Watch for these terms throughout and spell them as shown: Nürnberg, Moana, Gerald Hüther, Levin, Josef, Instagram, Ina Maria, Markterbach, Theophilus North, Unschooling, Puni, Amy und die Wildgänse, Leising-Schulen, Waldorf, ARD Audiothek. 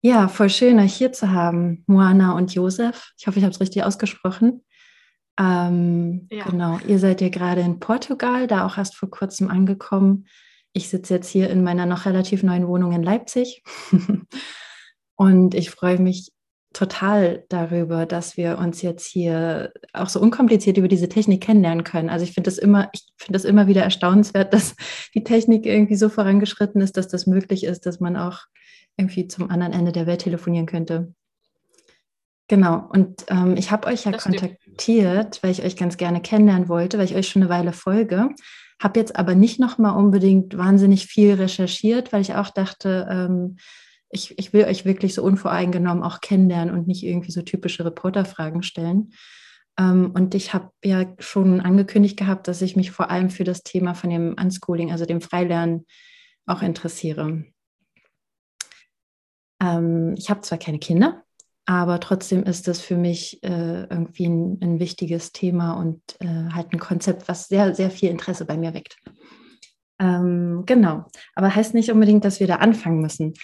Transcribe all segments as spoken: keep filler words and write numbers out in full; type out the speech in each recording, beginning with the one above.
Ja, voll schön, euch hier zu haben, Moana und Josef. Ich hoffe, ich habe es richtig ausgesprochen. Ähm, ja. Genau, ihr seid ja gerade in Portugal, da auch erst vor kurzem angekommen. Ich sitze jetzt hier in meiner noch relativ neuen Wohnung in Leipzig. Und ich freue mich total darüber, dass wir uns jetzt hier auch so unkompliziert über diese Technik kennenlernen können. Also ich finde das immer, ich finde das immer wieder erstaunenswert, dass die Technik irgendwie so vorangeschritten ist, dass das möglich ist, dass man auch irgendwie zum anderen Ende der Welt telefonieren könnte. Genau, und ähm, ich habe euch ja das kontaktiert, stimmt. Weil ich euch ganz gerne kennenlernen wollte, weil ich euch schon eine Weile folge, habe jetzt aber nicht nochmal unbedingt wahnsinnig viel recherchiert, weil ich auch dachte, ähm, ich, ich will euch wirklich so unvoreingenommen auch kennenlernen und nicht irgendwie so typische Reporterfragen stellen. Ähm, und ich habe ja schon angekündigt gehabt, dass ich mich vor allem für das Thema von dem Unschooling, also dem Freilernen, auch interessiere. Ich habe zwar keine Kinder, aber trotzdem ist das für mich äh, irgendwie ein, ein wichtiges Thema und äh, halt ein Konzept, was sehr, sehr viel Interesse bei mir weckt. Ähm, genau, aber heißt nicht unbedingt, dass wir da anfangen müssen.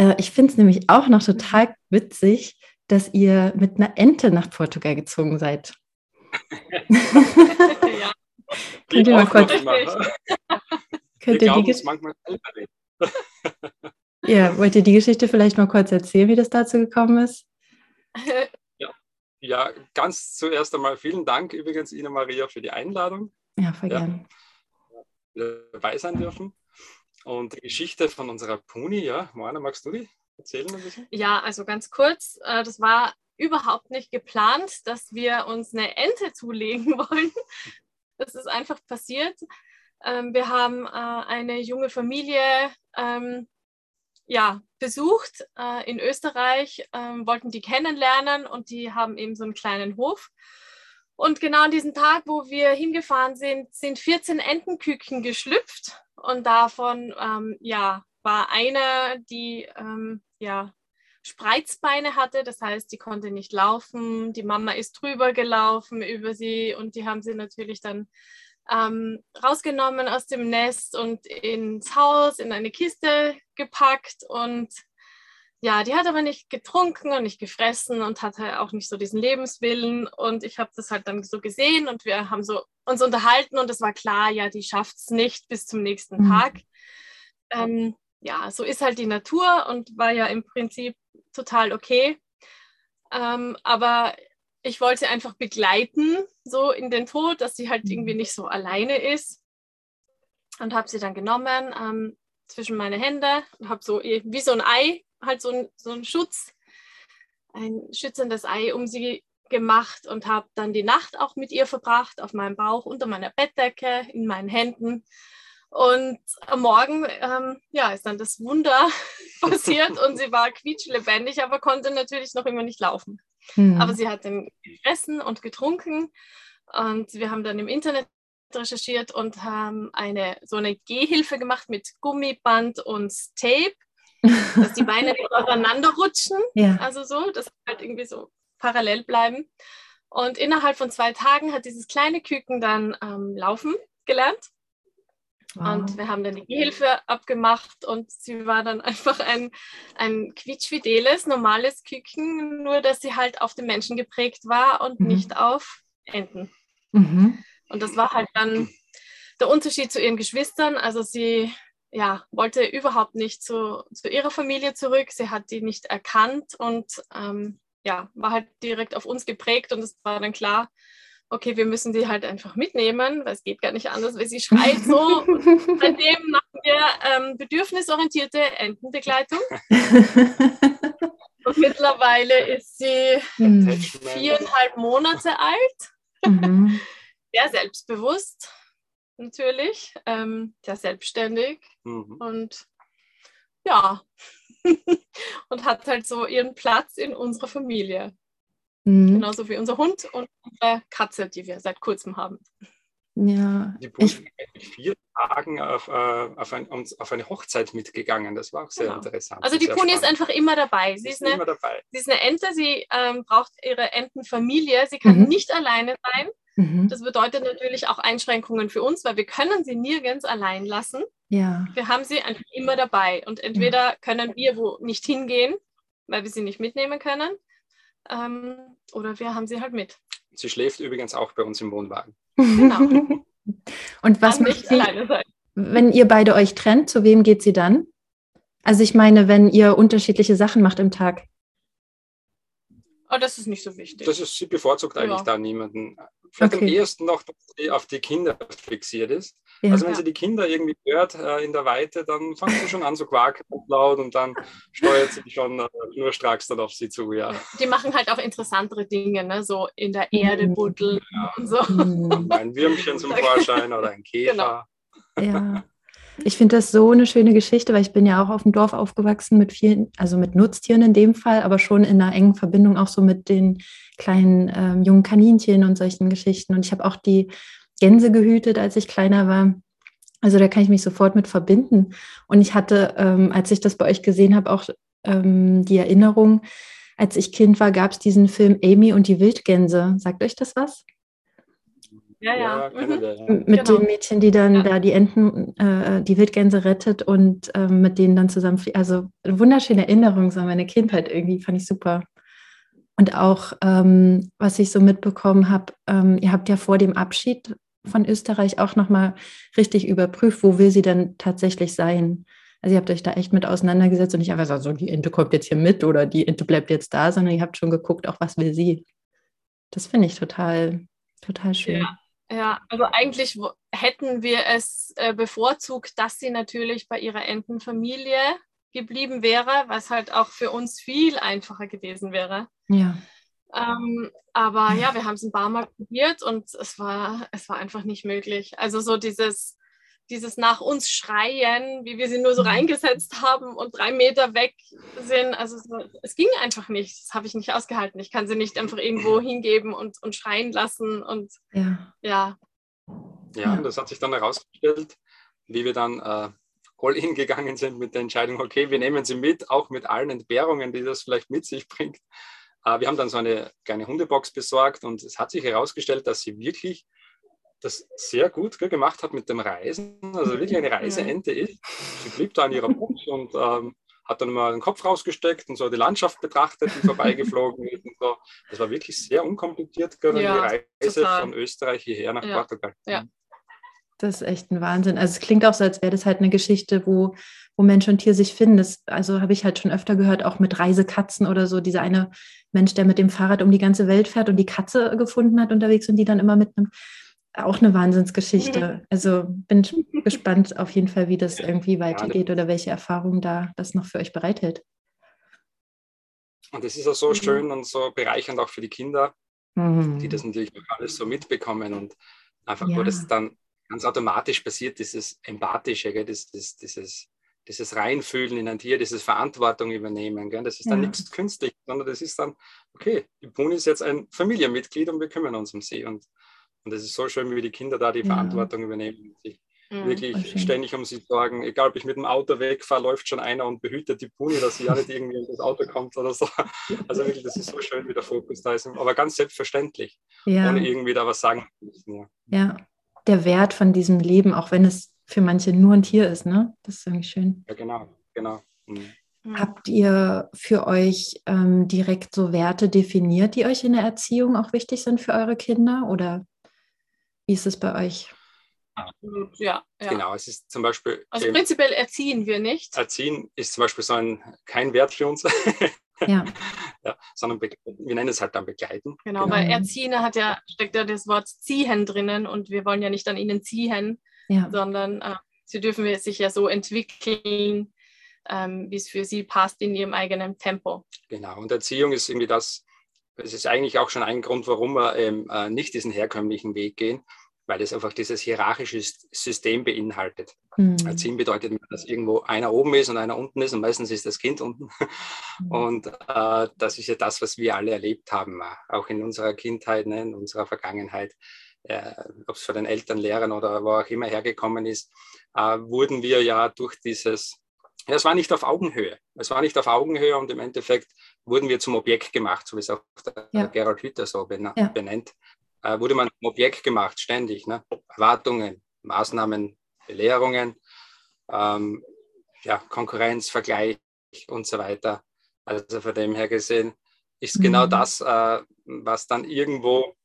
Äh, ich finde es nämlich auch noch total witzig, dass ihr mit einer Ente nach Portugal gezogen seid. Ja. Könnt ihr mal kurz... Könnt ihr die Geschichte manchmal Ja, wollt ihr die Geschichte vielleicht mal kurz erzählen, wie das dazu gekommen ist? Ja, ja ganz zuerst einmal vielen Dank übrigens, Ina Maria, für die Einladung. Ja, voll ja. Gern. Wir dabei sein dürfen. Und die Geschichte von unserer Puni, ja, Moana, magst du die erzählen ein bisschen? Ja, also ganz kurz, das war überhaupt nicht geplant, dass wir uns eine Ente zulegen wollen. Das ist einfach passiert. Wir haben eine junge Familie Ja, besucht äh, in Österreich, äh, wollten die kennenlernen und die haben eben so einen kleinen Hof. Und genau an diesem Tag, wo wir hingefahren sind, sind vierzehn Entenküken geschlüpft und davon ähm, ja, war eine, die ähm, ja, Spreizbeine hatte, das heißt, die konnte nicht laufen, die Mama ist drüber gelaufen über sie und die haben sie natürlich dann Ähm, rausgenommen aus dem Nest und ins Haus, in eine Kiste gepackt und ja, die hat aber nicht getrunken und nicht gefressen und hatte auch nicht so diesen Lebenswillen und ich habe das halt dann so gesehen und wir haben so uns unterhalten und es war klar, ja, die schafft es nicht bis zum nächsten mhm. Tag. Ähm, ja, so ist halt die Natur und war ja im Prinzip total okay, ähm, aber ich wollte sie einfach begleiten, so in den Tod, dass sie halt irgendwie nicht so alleine ist. Und habe sie dann genommen ähm, zwischen meine Hände und habe so wie so ein Ei, halt so ein, so ein Schutz, ein schützendes Ei um sie gemacht und habe dann die Nacht auch mit ihr verbracht, auf meinem Bauch, unter meiner Bettdecke, in meinen Händen. Und am Morgen ähm, ja, ist dann das Wunder passiert und sie war quietschlebendig, aber konnte natürlich noch immer nicht laufen. Hm. Aber sie hat dann gegessen und getrunken und wir haben dann im Internet recherchiert und haben eine, so eine Gehhilfe gemacht mit Gummiband und Tape, dass die Beine nicht aufeinander rutschen, ja. Also so, dass halt irgendwie so parallel bleiben. Und innerhalb von zwei Tagen hat dieses kleine Küken dann ähm, laufen gelernt. Wow. Und wir haben dann die Gehhilfe abgemacht und sie war dann einfach ein, ein quietschfideles, normales Küken, nur dass sie halt auf den Menschen geprägt war und mhm. nicht auf Enten. Mhm. Und das war halt dann der Unterschied zu ihren Geschwistern. Also sie ja, wollte überhaupt nicht zu, zu ihrer Familie zurück, sie hat die nicht erkannt und ähm, ja, war halt direkt auf uns geprägt und es war dann klar, okay, wir müssen sie halt einfach mitnehmen, weil es geht gar nicht anders, weil sie schreit so. Und seitdem machen wir ähm, bedürfnisorientierte Entenbegleitung. Und mittlerweile ist sie mhm. viereinhalb Monate alt. Mhm. Sehr selbstbewusst, natürlich. Ähm, sehr selbstständig. Mhm. Und ja, und hat halt so ihren Platz in unserer Familie. Genauso wie unser Hund und unsere Katze, die wir seit kurzem haben. Ja. Die Puni ist mit vier Tagen auf, äh, auf, ein, auf eine Hochzeit mitgegangen. Das war auch sehr genau. interessant. Also die Puni ist einfach immer dabei. Sie ist, ist, eine, dabei. sie ist eine Ente, sie ähm, braucht ihre Entenfamilie. Sie kann mhm. nicht alleine sein. Mhm. Das bedeutet natürlich auch Einschränkungen für uns, weil wir können sie nirgends allein lassen. Ja. Wir haben sie einfach immer dabei und entweder ja. können wir wo nicht hingehen, weil wir sie nicht mitnehmen können, ähm, oder wir haben sie halt mit. Sie schläft übrigens auch bei uns im Wohnwagen. Genau. Und was macht sie, wenn ihr beide euch trennt, zu wem geht sie dann? Also ich meine, wenn ihr unterschiedliche Sachen macht im Tag. Oh, das ist nicht so wichtig. Das ist, sie bevorzugt eigentlich ja. da niemanden. Vielleicht okay. am ehesten noch, dass sie auf die Kinder fixiert ist. Ja. Also wenn sie die Kinder irgendwie hört äh, in der Weite, dann fängt sie schon an zu quaken und laut und dann steuert sie schon äh, nur stracks dann auf sie zu, ja. Die machen halt auch interessantere Dinge, ne? So in der Erde buddeln ja. und so. Mhm. Ein Würmchen zum Vorschein oder ein Käfer. Genau. Ja. Ich finde das so eine schöne Geschichte, weil ich bin ja auch auf dem Dorf aufgewachsen mit vielen, also mit Nutztieren in dem Fall, aber schon in einer engen Verbindung auch so mit den kleinen ähm, jungen Kaninchen und solchen Geschichten. Und ich habe auch die Gänse gehütet, als ich kleiner war. Also da kann ich mich sofort mit verbinden. Und ich hatte, ähm, als ich das bei euch gesehen habe, auch ähm, die Erinnerung, als ich Kind war, gab es diesen Film Amy und die Wildgänse. Sagt euch das was? Ja, ja. ja mhm. der, mit genau. den Mädchen, die dann ja. da die Enten, äh, die Wildgänse rettet und ähm, mit denen dann zusammen fliegt. Also eine wunderschöne Erinnerung, so meine Kindheit irgendwie, fand ich super. Und auch, ähm, was ich so mitbekommen habe, ähm, ihr habt ja vor dem Abschied von Österreich auch nochmal richtig überprüft, wo will sie denn tatsächlich sein? Also ihr habt euch da echt mit auseinandergesetzt und nicht einfach so, so, die Ente kommt jetzt hier mit oder die Ente bleibt jetzt da, sondern ihr habt schon geguckt, auch was will sie. Das finde ich total, total schön. Ja. Ja, also eigentlich hätten wir es äh, bevorzugt, dass sie natürlich bei ihrer Entenfamilie geblieben wäre, was halt auch für uns viel einfacher gewesen wäre. Ja. Ähm, aber ja, wir haben es ein paar Mal probiert und es war, es war einfach nicht möglich. Also so dieses, dieses nach uns Schreien, wie wir sie nur so reingesetzt haben und drei Meter weg sind, also so, es ging einfach nicht, das habe ich nicht ausgehalten. Ich kann sie nicht einfach irgendwo hingeben und, und schreien lassen und ja. Ja, ja, das hat sich dann herausgestellt, wie wir dann äh, all in gegangen sind mit der Entscheidung, okay, wir nehmen sie mit, auch mit allen Entbehrungen, die das vielleicht mit sich bringt. Äh, wir haben dann so eine kleine Hundebox besorgt und es hat sich herausgestellt, dass sie wirklich das sehr gut gemacht hat mit dem Reisen, also wirklich eine Reiseente ist. Sie blieb da an ihrer Box und ähm, hat dann mal den Kopf rausgesteckt und so die Landschaft betrachtet, die vorbeigeflogen ist und so. Das war wirklich sehr unkompliziert, gerade ja, die Reise total. Von Österreich hierher nach ja. Portugal. Ja. Das ist echt ein Wahnsinn. Also es klingt auch so, als wäre das halt eine Geschichte, wo, wo Mensch und Tier sich finden. Das, also habe ich halt schon öfter gehört, auch mit Reisekatzen oder so. Dieser eine Mensch, der mit dem Fahrrad um die ganze Welt fährt und die Katze gefunden hat unterwegs und die dann immer mitnimmt. Auch eine Wahnsinnsgeschichte. Also bin gespannt auf jeden Fall, wie das irgendwie weitergeht oder welche Erfahrungen da das noch für euch bereithält. Und das ist ja so mhm. schön und so bereichernd auch für die Kinder, mhm. die das natürlich alles so mitbekommen und einfach, ja. wo das dann ganz automatisch passiert, dieses Empathische, gell? Das, das, dieses, dieses Reinfühlen in ein Tier, dieses Verantwortung übernehmen. Gell? Das ist dann ja. nichts künstlich, sondern das ist dann, okay, die Puni ist jetzt ein Familienmitglied und wir kümmern uns um sie und Und es ist so schön, wie die Kinder da die ja. Verantwortung übernehmen. Sich ja, wirklich ständig um sie sorgen. Egal, ob ich mit dem Auto wegfahre, läuft schon einer und behütet die Puni, dass sie ja nicht irgendwie in das Auto kommt oder so. Also wirklich, das ist so schön, wie der Fokus da ist. Aber ganz selbstverständlich, ja. ohne irgendwie da was sagen zu müssen. Ja. ja, der Wert von diesem Leben, auch wenn es für manche nur ein Tier ist, ne? Das ist irgendwie schön. Ja, genau, genau. Mhm. Habt ihr für euch ähm, direkt so Werte definiert, die euch in der Erziehung auch wichtig sind für eure Kinder oder? Wie ist es bei euch? Ja, ja. Genau, es ist zum Beispiel... Also ähm, prinzipiell erziehen wir nicht. Erziehen ist zum Beispiel so ein, kein Wert für uns, ja. ja, sondern be- wir nennen es halt dann begleiten. Genau, genau. Weil Erziehen hat ja, steckt ja das Wort ziehen drinnen und wir wollen ja nicht an ihnen ziehen, ja. sondern äh, sie dürfen sich ja so entwickeln, ähm, wie es für sie passt in ihrem eigenen Tempo. Genau, und Erziehung ist irgendwie das... Es ist eigentlich auch schon ein Grund, warum wir ähm, äh, nicht diesen herkömmlichen Weg gehen, weil es einfach dieses hierarchische System beinhaltet. Mhm. Erziehen bedeutet, dass irgendwo einer oben ist und einer unten ist und meistens ist das Kind unten. Mhm. Und äh, das ist ja das, was wir alle erlebt haben, auch in unserer Kindheit, ne, in unserer Vergangenheit, äh, ob es von den Eltern, Lehrern oder wo auch immer hergekommen ist, äh, wurden wir ja durch dieses... Ja, es war nicht auf Augenhöhe. Es war nicht auf Augenhöhe und im Endeffekt wurden wir zum Objekt gemacht, so wie es auch der ja. Gerald Hüther so benannt. Ja. äh, wurde man zum Objekt gemacht, ständig. Ne? Erwartungen, Maßnahmen, Belehrungen, ähm, ja, Konkurrenz, Vergleich und so weiter. Also von dem her gesehen ist genau das, äh, was dann irgendwo,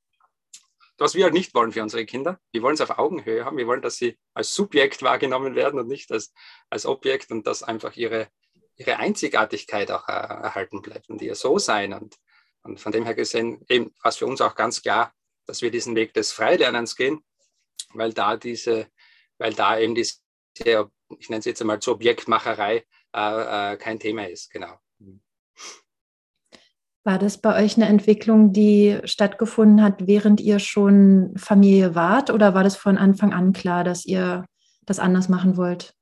was wir halt nicht wollen für unsere Kinder. Wir wollen es auf Augenhöhe haben. Wir wollen, dass sie als Subjekt wahrgenommen werden und nicht als, als Objekt und dass einfach ihre, ihre Einzigartigkeit auch äh, erhalten bleibt und ihr So-Sein. Und, und von dem her gesehen, eben war es für uns auch ganz klar, dass wir diesen Weg des Freilernens gehen, weil da diese, weil da eben diese, ich nenne es jetzt einmal zur Objektmacherei, äh, äh, kein Thema ist, genau. War das bei euch eine Entwicklung, die stattgefunden hat, während ihr schon Familie wart? Oder war das von Anfang an klar, dass ihr das anders machen wollt?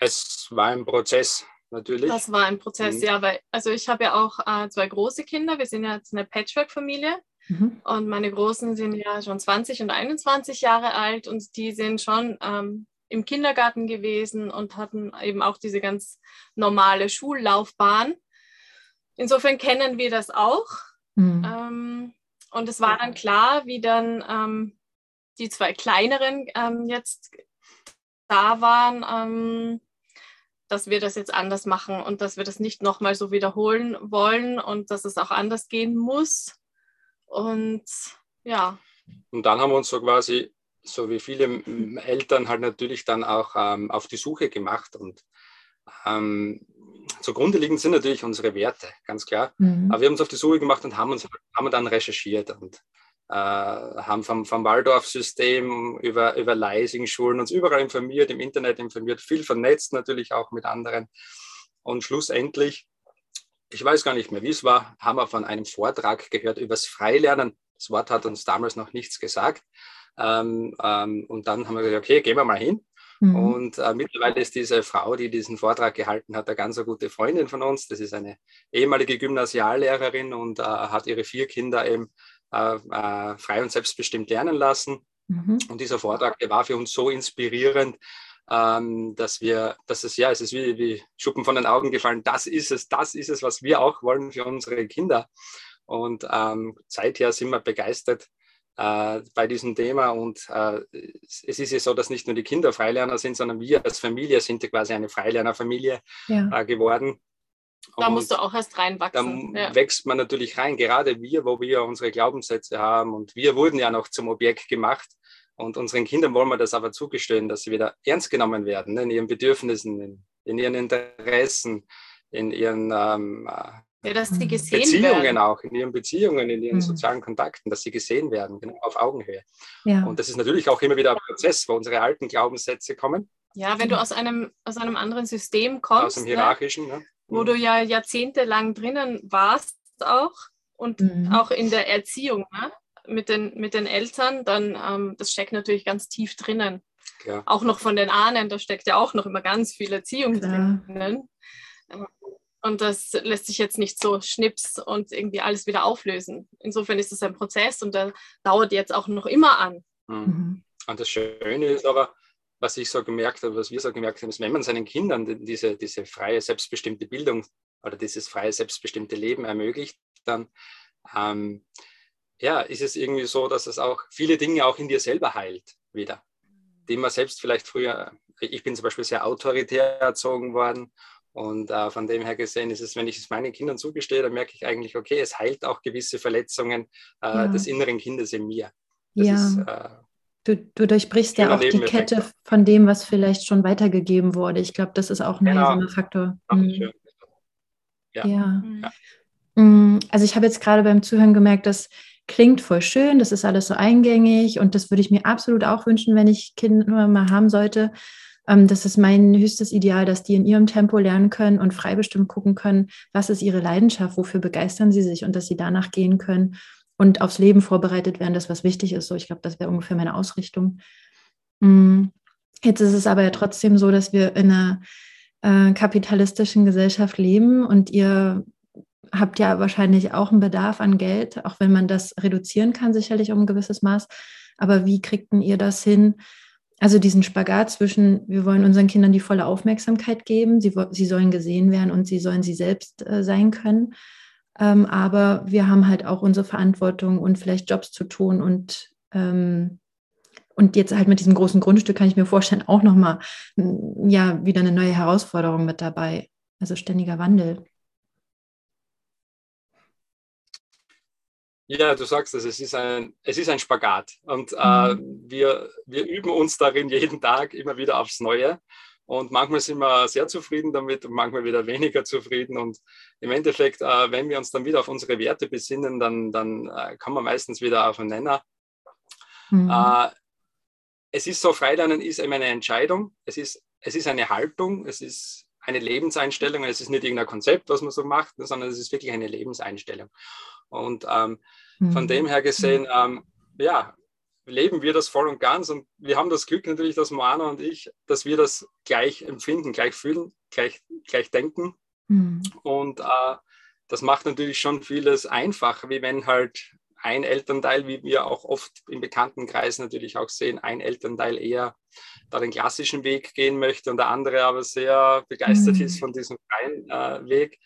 Es war ein Prozess, natürlich. Das war ein Prozess, mhm. ja. Weil, also ich habe ja auch äh, zwei große Kinder. Wir sind ja jetzt eine Patchwork-Familie. Mhm. Und meine Großen sind ja schon zwanzig und einundzwanzig Jahre alt. Und die sind schon... Ähm, im Kindergarten gewesen und hatten eben auch diese ganz normale Schullaufbahn. Insofern kennen wir das auch. Mhm. Ähm, und es war dann klar, wie dann ähm, die zwei Kleineren ähm, jetzt da waren, ähm, dass wir das jetzt anders machen und dass wir das nicht nochmal so wiederholen wollen und dass es auch anders gehen muss. Und ja. Und dann haben wir uns so quasi... so wie viele Eltern halt natürlich dann auch ähm, auf die Suche gemacht. Und ähm, zugrunde liegend sind natürlich unsere Werte, ganz klar. Mhm. Aber wir haben uns auf die Suche gemacht und haben uns haben dann recherchiert und äh, haben vom, vom Waldorf-System über, über Leising-Schulen uns überall informiert, im Internet informiert, viel vernetzt natürlich auch mit anderen. Und schlussendlich, ich weiß gar nicht mehr, wie es war, haben wir von einem Vortrag gehört über das Freilernen. Das Wort hat uns damals noch nichts gesagt. Ähm, ähm, und dann haben wir gesagt, okay, gehen wir mal hin. Mhm. Und äh, mittlerweile ist diese Frau, die diesen Vortrag gehalten hat, eine ganz gute Freundin von uns. Das ist eine ehemalige Gymnasiallehrerin und äh, hat ihre vier Kinder eben äh, äh, frei und selbstbestimmt lernen lassen. Mhm. Und dieser Vortrag, der war für uns so inspirierend, ähm, dass wir, dass es ja, es ist wie, wie Schuppen von den Augen gefallen. Das ist es, das ist es, was wir auch wollen für unsere Kinder. Und ähm, seither sind wir begeistert Äh, bei diesem Thema und äh, es ist ja so, dass nicht nur die Kinder Freilerner sind, sondern wir als Familie sind ja quasi eine Freilernerfamilie ja. äh, geworden. Da und musst du auch erst reinwachsen. Da ja. wächst man natürlich rein, gerade wir, wo wir unsere Glaubenssätze haben und wir wurden ja noch zum Objekt gemacht und unseren Kindern wollen wir das aber zugestehen, dass sie wieder ernst genommen werden, ne, in ihren Bedürfnissen, in, in ihren Interessen, in ihren ähm, Ja, dass sie gesehen Beziehungen werden. Auch, in ihren Beziehungen, in ihren mhm. sozialen Kontakten, dass sie gesehen werden, genau, auf Augenhöhe. Ja. Und das ist natürlich auch immer wieder ein Prozess, wo unsere alten Glaubenssätze kommen. Ja, wenn du aus einem, aus einem anderen System kommst. Aus dem hierarchischen. Ne? Ne? Wo mhm. du ja jahrzehntelang drinnen warst auch und mhm. auch in der Erziehung, ne? mit, den, mit den Eltern, dann ähm, das steckt natürlich ganz tief drinnen. Ja. Auch noch von den Ahnen, da steckt ja auch noch immer ganz viel Erziehung ja. drinnen. Und das lässt sich jetzt nicht so schnips und irgendwie alles wieder auflösen. Insofern ist es ein Prozess und der dauert jetzt auch noch immer an. Mhm. Und das Schöne ist aber, was ich so gemerkt habe, was wir so gemerkt haben, ist, wenn man seinen Kindern diese, diese freie, selbstbestimmte Bildung oder dieses freie, selbstbestimmte Leben ermöglicht, dann ähm, ja, ist es irgendwie so, dass es auch viele Dinge auch in dir selber heilt wieder, die man selbst vielleicht früher, ich bin zum Beispiel sehr autoritär erzogen worden. Und äh, von dem her gesehen ist es, wenn ich es meinen Kindern zugestehe, dann merke ich eigentlich, okay, es heilt auch gewisse Verletzungen äh, ja. des inneren Kindes in mir. Das ja. ist, äh, du, du durchbrichst ja auch die Kette von dem, was vielleicht schon weitergegeben wurde. Ich glaube, das ist auch ein genau. riesiger Faktor. Mhm. Ja. Ja. Ja. Also ich habe jetzt gerade beim Zuhören gemerkt, das klingt voll schön, das ist alles so eingängig und das würde ich mir absolut auch wünschen, wenn ich Kinder mal haben sollte. Das ist mein höchstes Ideal, dass die in ihrem Tempo lernen können und frei bestimmt gucken können, was ist ihre Leidenschaft, wofür begeistern sie sich und dass sie danach gehen können und aufs Leben vorbereitet werden, das, was wichtig ist. So, ich glaube, das wäre ungefähr meine Ausrichtung. Jetzt ist es aber ja trotzdem so, dass wir in einer äh, kapitalistischen Gesellschaft leben und ihr habt ja wahrscheinlich auch einen Bedarf an Geld, auch wenn man das reduzieren kann, sicherlich um ein gewisses Maß. Aber wie kriegt denn ihr das hin? Also diesen Spagat zwischen, wir wollen unseren Kindern die volle Aufmerksamkeit geben, sie, sie sollen gesehen werden und sie sollen sie selbst äh, sein können, Ähm, aber wir haben halt auch unsere Verantwortung und vielleicht Jobs zu tun und ähm, und jetzt halt mit diesem großen Grundstück kann ich mir vorstellen, auch nochmal ja, wieder eine neue Herausforderung mit dabei. Also ständiger Wandel. Ja, du sagst es, es ist ein, es ist ein Spagat. Und mhm. äh, wir, wir üben uns darin jeden Tag immer wieder aufs Neue. Und manchmal sind wir sehr zufrieden damit und manchmal wieder weniger zufrieden. Und im Endeffekt, äh, wenn wir uns dann wieder auf unsere Werte besinnen, dann, dann äh, kommen wir meistens wieder auf einen Nenner. Mhm. Äh, es ist so, Freilernen ist eben eine Entscheidung. Es ist, es ist eine Haltung, es ist eine Lebenseinstellung. Es ist nicht irgendein Konzept, was man so macht, sondern es ist wirklich eine Lebenseinstellung. Und ähm, mhm. von dem her gesehen, ähm, ja, leben wir das voll und ganz. Und wir haben das Glück natürlich, dass Moana und ich, dass wir das gleich empfinden, gleich fühlen, gleich, gleich denken. Mhm. Und äh, das macht natürlich schon vieles einfacher, wie wenn halt ein Elternteil, wie wir auch oft im Bekanntenkreis natürlich auch sehen, ein Elternteil eher da den klassischen Weg gehen möchte und der andere aber sehr begeistert mhm. ist von diesem freien äh, Weg.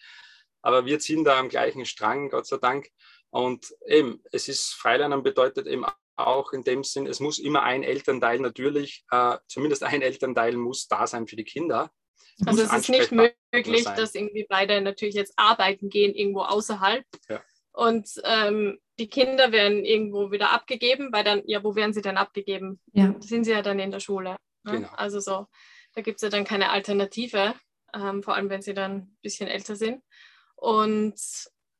Aber wir ziehen da am gleichen Strang, Gott sei Dank. Und eben, es ist, Freilernen bedeutet eben auch in dem Sinn, es muss immer ein Elternteil natürlich, äh, zumindest ein Elternteil muss da sein für die Kinder. Es also es ist nicht möglich, sein. dass irgendwie beide natürlich jetzt arbeiten gehen, irgendwo außerhalb. Ja. Und ähm, die Kinder werden irgendwo wieder abgegeben, weil dann, ja, wo werden sie denn abgegeben? Ja. Sind sie ja dann in der Schule. Ne? Genau. Also so, da gibt es ja dann keine Alternative, ähm, vor allem wenn sie dann ein bisschen älter sind. Und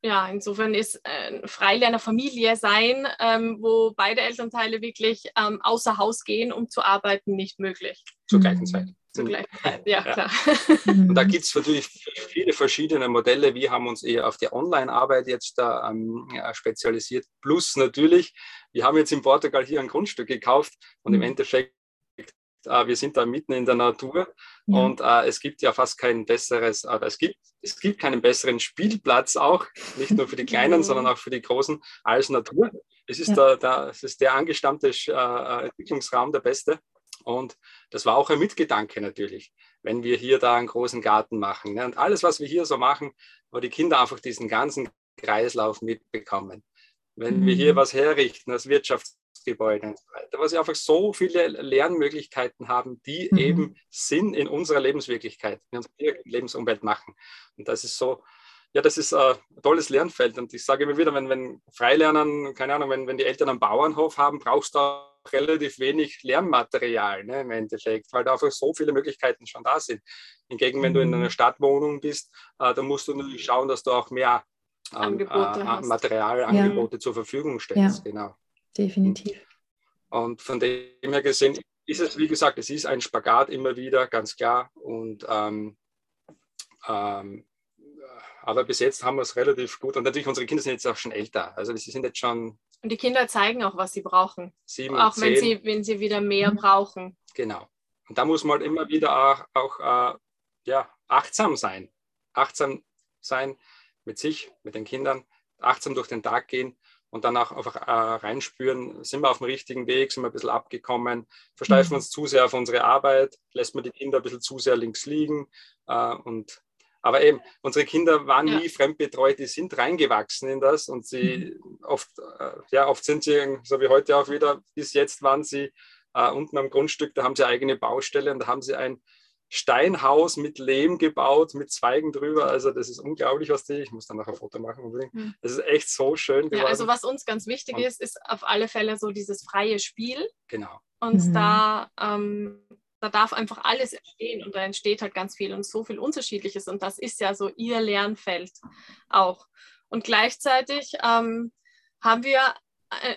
ja, insofern ist äh, Freilernerfamilie sein, ähm, wo beide Elternteile wirklich ähm, außer Haus gehen, um zu arbeiten, nicht möglich. Zur gleichen Zeit. Zur gleichen Zeit, ja, ja. Klar. Und da gibt es natürlich viele verschiedene Modelle. Wir haben uns eher auf die Online-Arbeit jetzt da ähm, ja, spezialisiert. Plus natürlich, wir haben jetzt in Portugal hier ein Grundstück gekauft und im Endeffekt, äh, wir sind da mitten in der Natur ja. und äh, es gibt ja fast kein besseres, äh, es gibt es gibt keinen besseren Spielplatz auch, nicht nur für die Kleinen, sondern auch für die Großen, als Natur. Es ist, ja. der, der, es ist der angestammte äh, Entwicklungsraum, der beste. Und das war auch ein Mitgedanke natürlich, wenn wir hier da einen großen Garten machen. Ne? Und alles, was wir hier so machen, wo die Kinder einfach diesen ganzen Kreislauf mitbekommen. Wenn mhm. wir hier was herrichten, das Wirtschaftsgebäude und so weiter, was wir einfach so viele Lernmöglichkeiten haben, die mhm. eben Sinn in unserer Lebenswirklichkeit, in unserer Lebensumwelt machen. Und das ist so, ja, das ist ein tolles Lernfeld. Und ich sage immer wieder, wenn, wenn Freilernern, keine Ahnung, wenn, wenn die Eltern einen Bauernhof haben, brauchst du auch relativ wenig Lernmaterial, ne, im Endeffekt, weil da einfach so viele Möglichkeiten schon da sind. Hingegen, wenn du in einer Stadtwohnung bist, äh, dann musst du natürlich schauen, dass du auch mehr ähm, Angebote äh, Materialangebote ja. zur Verfügung stellst. Ja, genau. Definitiv. Und von dem her gesehen ist es, wie gesagt, es ist ein Spagat immer wieder, ganz klar. Und ähm, ähm, aber bis jetzt haben wir es relativ gut. Und natürlich, unsere Kinder sind jetzt auch schon älter. Also sie sind jetzt schon... Und die Kinder zeigen auch, was sie brauchen. Sieben, auch wenn sie, wenn sie wieder mehr mhm. brauchen. Genau. Und da muss man halt immer wieder auch, auch äh, ja, achtsam sein. Achtsam sein mit sich, mit den Kindern. Achtsam durch den Tag gehen und dann auch einfach äh, reinspüren, sind wir auf dem richtigen Weg, sind wir ein bisschen abgekommen, versteifen mhm. uns zu sehr auf unsere Arbeit, lässt man die Kinder ein bisschen zu sehr links liegen äh, und... Aber eben, unsere Kinder waren ja. nie fremdbetreut, die sind reingewachsen in das und sie oft, ja, oft sind sie, so wie heute auch wieder, bis jetzt waren sie äh, unten am Grundstück, da haben sie eine eigene Baustelle und da haben sie ein Steinhaus mit Lehm gebaut, mit Zweigen drüber, also das ist unglaublich, was die, ich muss dann noch ein Foto machen unbedingt, mhm. das ist echt so schön geworden. Ja, also was uns ganz wichtig und ist, ist auf alle Fälle so dieses freie Spiel. Genau. Und mhm. da... Ähm, Da darf einfach alles entstehen und da entsteht halt ganz viel und so viel Unterschiedliches und das ist ja so ihr Lernfeld auch. Und gleichzeitig ähm, haben wir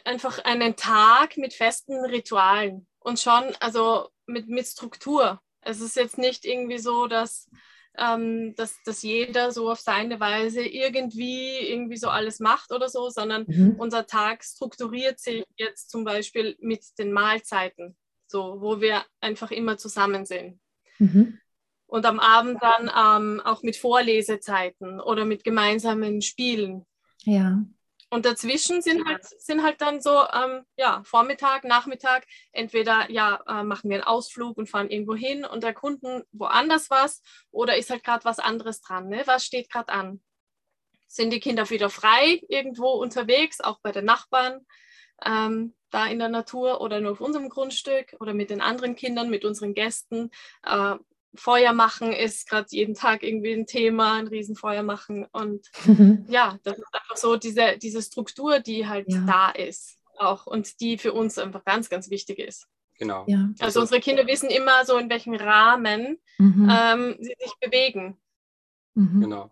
einfach einen Tag mit festen Ritualen und schon also mit, mit Struktur. Es ist jetzt nicht irgendwie so, dass, ähm, dass, dass jeder so auf seine Weise irgendwie irgendwie so alles macht oder so, sondern mhm. unser Tag strukturiert sich jetzt zum Beispiel mit den Mahlzeiten. So, wo wir einfach immer zusammen sind. Mhm. Und am Abend dann ähm, auch mit Vorlesezeiten oder mit gemeinsamen Spielen. Ja. Und dazwischen sind halt, sind halt dann so, ähm, ja, Vormittag, Nachmittag, entweder ja, äh, machen wir einen Ausflug und fahren irgendwo hin und erkunden woanders was oder ist halt gerade was anderes dran, ne? Was steht gerade an? sind die Kinder wieder frei irgendwo unterwegs, auch bei den Nachbarn, ähm, da in der Natur oder nur auf unserem Grundstück oder mit den anderen Kindern, mit unseren Gästen. Äh, Feuer machen ist gerade jeden Tag irgendwie ein Thema, ein Riesenfeuer machen. Und mhm. ja, das ist einfach so diese, diese Struktur, die halt ja. da ist auch und die für uns einfach ganz, ganz wichtig ist. Genau. Ja. Also unsere Kinder wissen immer so, in welchem Rahmen mhm. ähm, sie sich bewegen. Mhm. Genau.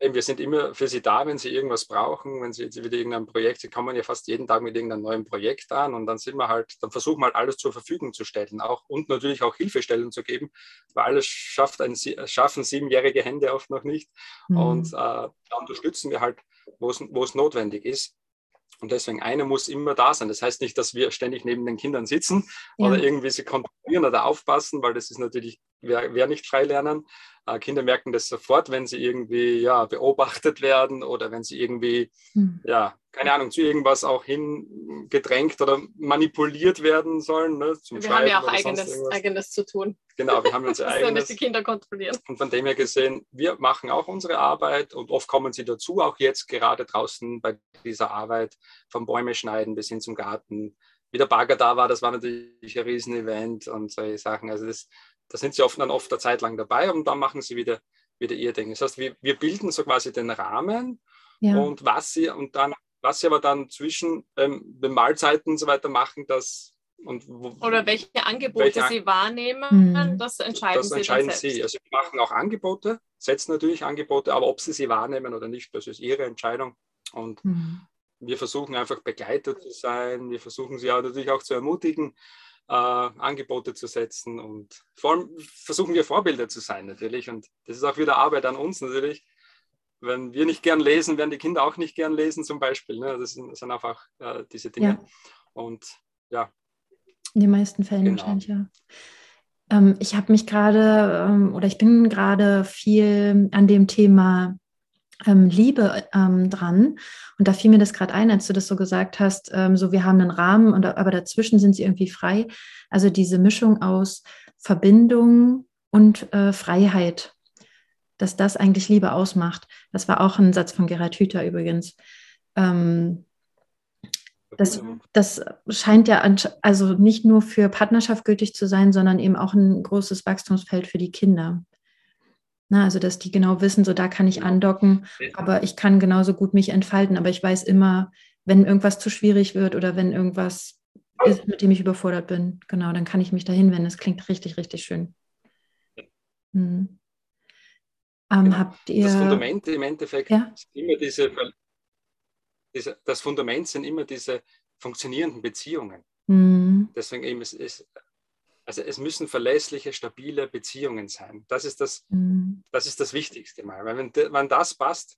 Wir sind immer für sie da, wenn sie irgendwas brauchen, wenn sie jetzt wieder irgendein Projekt, sie kommen ja fast jeden Tag mit irgendeinem neuen Projekt an und dann sind wir halt, dann versuchen wir halt alles zur Verfügung zu stellen auch und natürlich auch Hilfestellung zu geben, weil alles schafft ein, schaffen siebenjährige Hände oft noch nicht mhm. und äh, da unterstützen wir halt, wo es notwendig ist. Und deswegen, einer muss immer da sein. Das heißt nicht, dass wir ständig neben den Kindern sitzen ja. oder irgendwie sie kontrollieren oder aufpassen, weil das ist natürlich, wer, wer nicht frei lernen. Äh, Kinder merken das sofort, wenn sie irgendwie ja, beobachtet werden oder wenn sie irgendwie, hm. ja, keine Ahnung, zu irgendwas auch hingedrängt oder manipuliert werden sollen. Ne, zum wir Schreiben haben ja auch eigenes, eigenes zu tun. Genau, wir haben unser eigenes. Wir müssen nicht die Kinder kontrollieren. Und von dem her gesehen, wir machen auch unsere Arbeit und oft kommen sie dazu, auch jetzt gerade draußen bei dieser Arbeit, vom Bäume schneiden bis hin zum Garten. Wie der Bagger da war, das war natürlich ein Riesenevent und solche Sachen. Also das, da sind sie oft dann oft eine Zeit lang dabei und dann machen sie wieder, wieder ihr Ding. Das heißt, wir, wir bilden so quasi den Rahmen ja. und was sie und dann was sie aber dann zwischen ähm, den Mahlzeiten und so weiter machen, dass und wo, oder welche Angebote welche An- sie wahrnehmen, mhm. das entscheiden das sie. Das entscheiden sie. Also wir machen auch Angebote, setzen natürlich Angebote, aber ob sie sie wahrnehmen oder nicht, das ist ihre Entscheidung. Und mhm. wir versuchen einfach begleitet zu sein. Wir versuchen sie auch natürlich auch zu ermutigen, äh, Angebote zu setzen und vor allem versuchen wir Vorbilder zu sein natürlich. Und das ist auch wieder Arbeit an uns natürlich. Wenn wir nicht gern lesen, werden die Kinder auch nicht gern lesen zum Beispiel. Ne? Das sind, das sind einfach äh, diese Dinge. Ja. Und ja. In den meisten Fällen genau. wahrscheinlich, ja. Ähm, ich habe mich gerade ähm, oder ich bin gerade viel an dem Thema ähm, Liebe ähm, dran. Und da fiel mir das gerade ein, als du das so gesagt hast, ähm, so wir haben einen Rahmen, und, aber dazwischen sind sie irgendwie frei. Also diese Mischung aus Verbindung und äh, Freiheit, dass das eigentlich Liebe ausmacht. Das war auch ein Satz von Gerald Hüther übrigens. Ähm, das, das scheint ja also nicht nur für Partnerschaft gültig zu sein, sondern eben auch ein großes Wachstumsfeld für die Kinder. Na, also dass die genau wissen, so da kann ich andocken, aber ich kann genauso gut mich entfalten. Aber ich weiß immer, wenn irgendwas zu schwierig wird oder wenn irgendwas ist, mit dem ich überfordert bin, genau, dann kann ich mich da hinwenden. Das klingt richtig, richtig schön. Hm. Ähm, genau. habt ihr... Das Fundament im Endeffekt ja? ist immer diese, diese, das Fundament sind immer diese funktionierenden Beziehungen. Mhm. Deswegen eben es ist, also es müssen verlässliche, stabile Beziehungen sein. Das ist das, mhm. das ist das Wichtigste mal. Weil wenn, wenn das passt,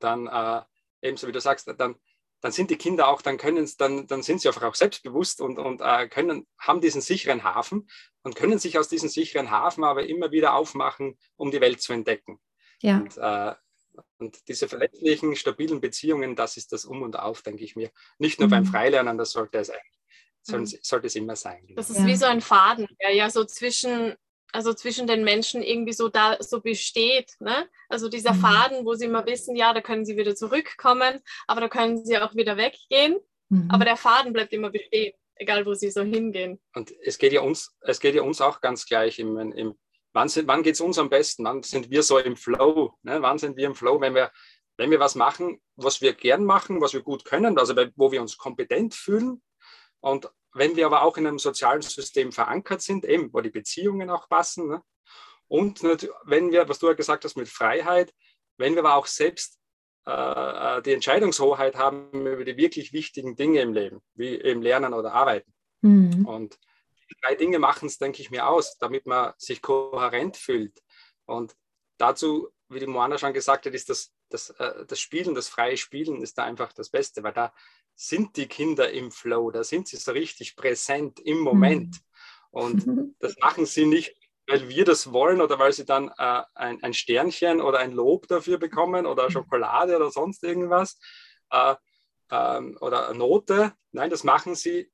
dann äh, ebenso wie du sagst, dann, dann sind die Kinder auch, dann können dann, dann sind sie einfach auch selbstbewusst und, und äh, können, haben diesen sicheren Hafen und können sich aus diesem sicheren Hafen aber immer wieder aufmachen, um die Welt zu entdecken. Ja. Und, äh, und diese verlässlichen, stabilen Beziehungen, das ist das Um und Auf, denke ich mir. Nicht nur mhm. beim Freilernen, das sollte es eigentlich, sollte, sollte es immer sein. Genau. Das ist ja. wie so ein Faden, der ja so zwischen, also zwischen den Menschen irgendwie so da so besteht, ne? Also dieser Faden, wo sie immer wissen, ja, da können sie wieder zurückkommen, aber da können sie auch wieder weggehen, mhm. aber der Faden bleibt immer bestehen, egal wo sie so hingehen. Und es geht ja uns, es geht ja uns auch ganz gleich im, im wann, sind, wann geht es uns am besten, wann sind wir so im Flow, ne? Wann sind wir im Flow, wenn wir wenn wir was machen, was wir gern machen, was wir gut können, also wo wir uns kompetent fühlen. Und wenn wir aber auch in einem sozialen System verankert sind, eben, wo die Beziehungen auch passen, ne? Und wenn wir, was du ja gesagt hast, mit Freiheit, wenn wir aber auch selbst äh, die Entscheidungshoheit haben über die wirklich wichtigen Dinge im Leben, wie eben Lernen oder Arbeiten. Mhm. Und die drei Dinge machen es, denke ich mir, aus, damit man sich kohärent fühlt. Und dazu, wie die Moana schon gesagt hat, ist das, das, äh, das Spielen, das freie Spielen ist da einfach das Beste, weil da sind die Kinder im Flow, da sind sie so richtig präsent im Moment. Und das machen sie nicht, weil wir das wollen oder weil sie dann äh, ein, ein Sternchen oder ein Lob dafür bekommen oder Schokolade oder sonst irgendwas äh, ähm, oder eine Note. Nein, das machen sie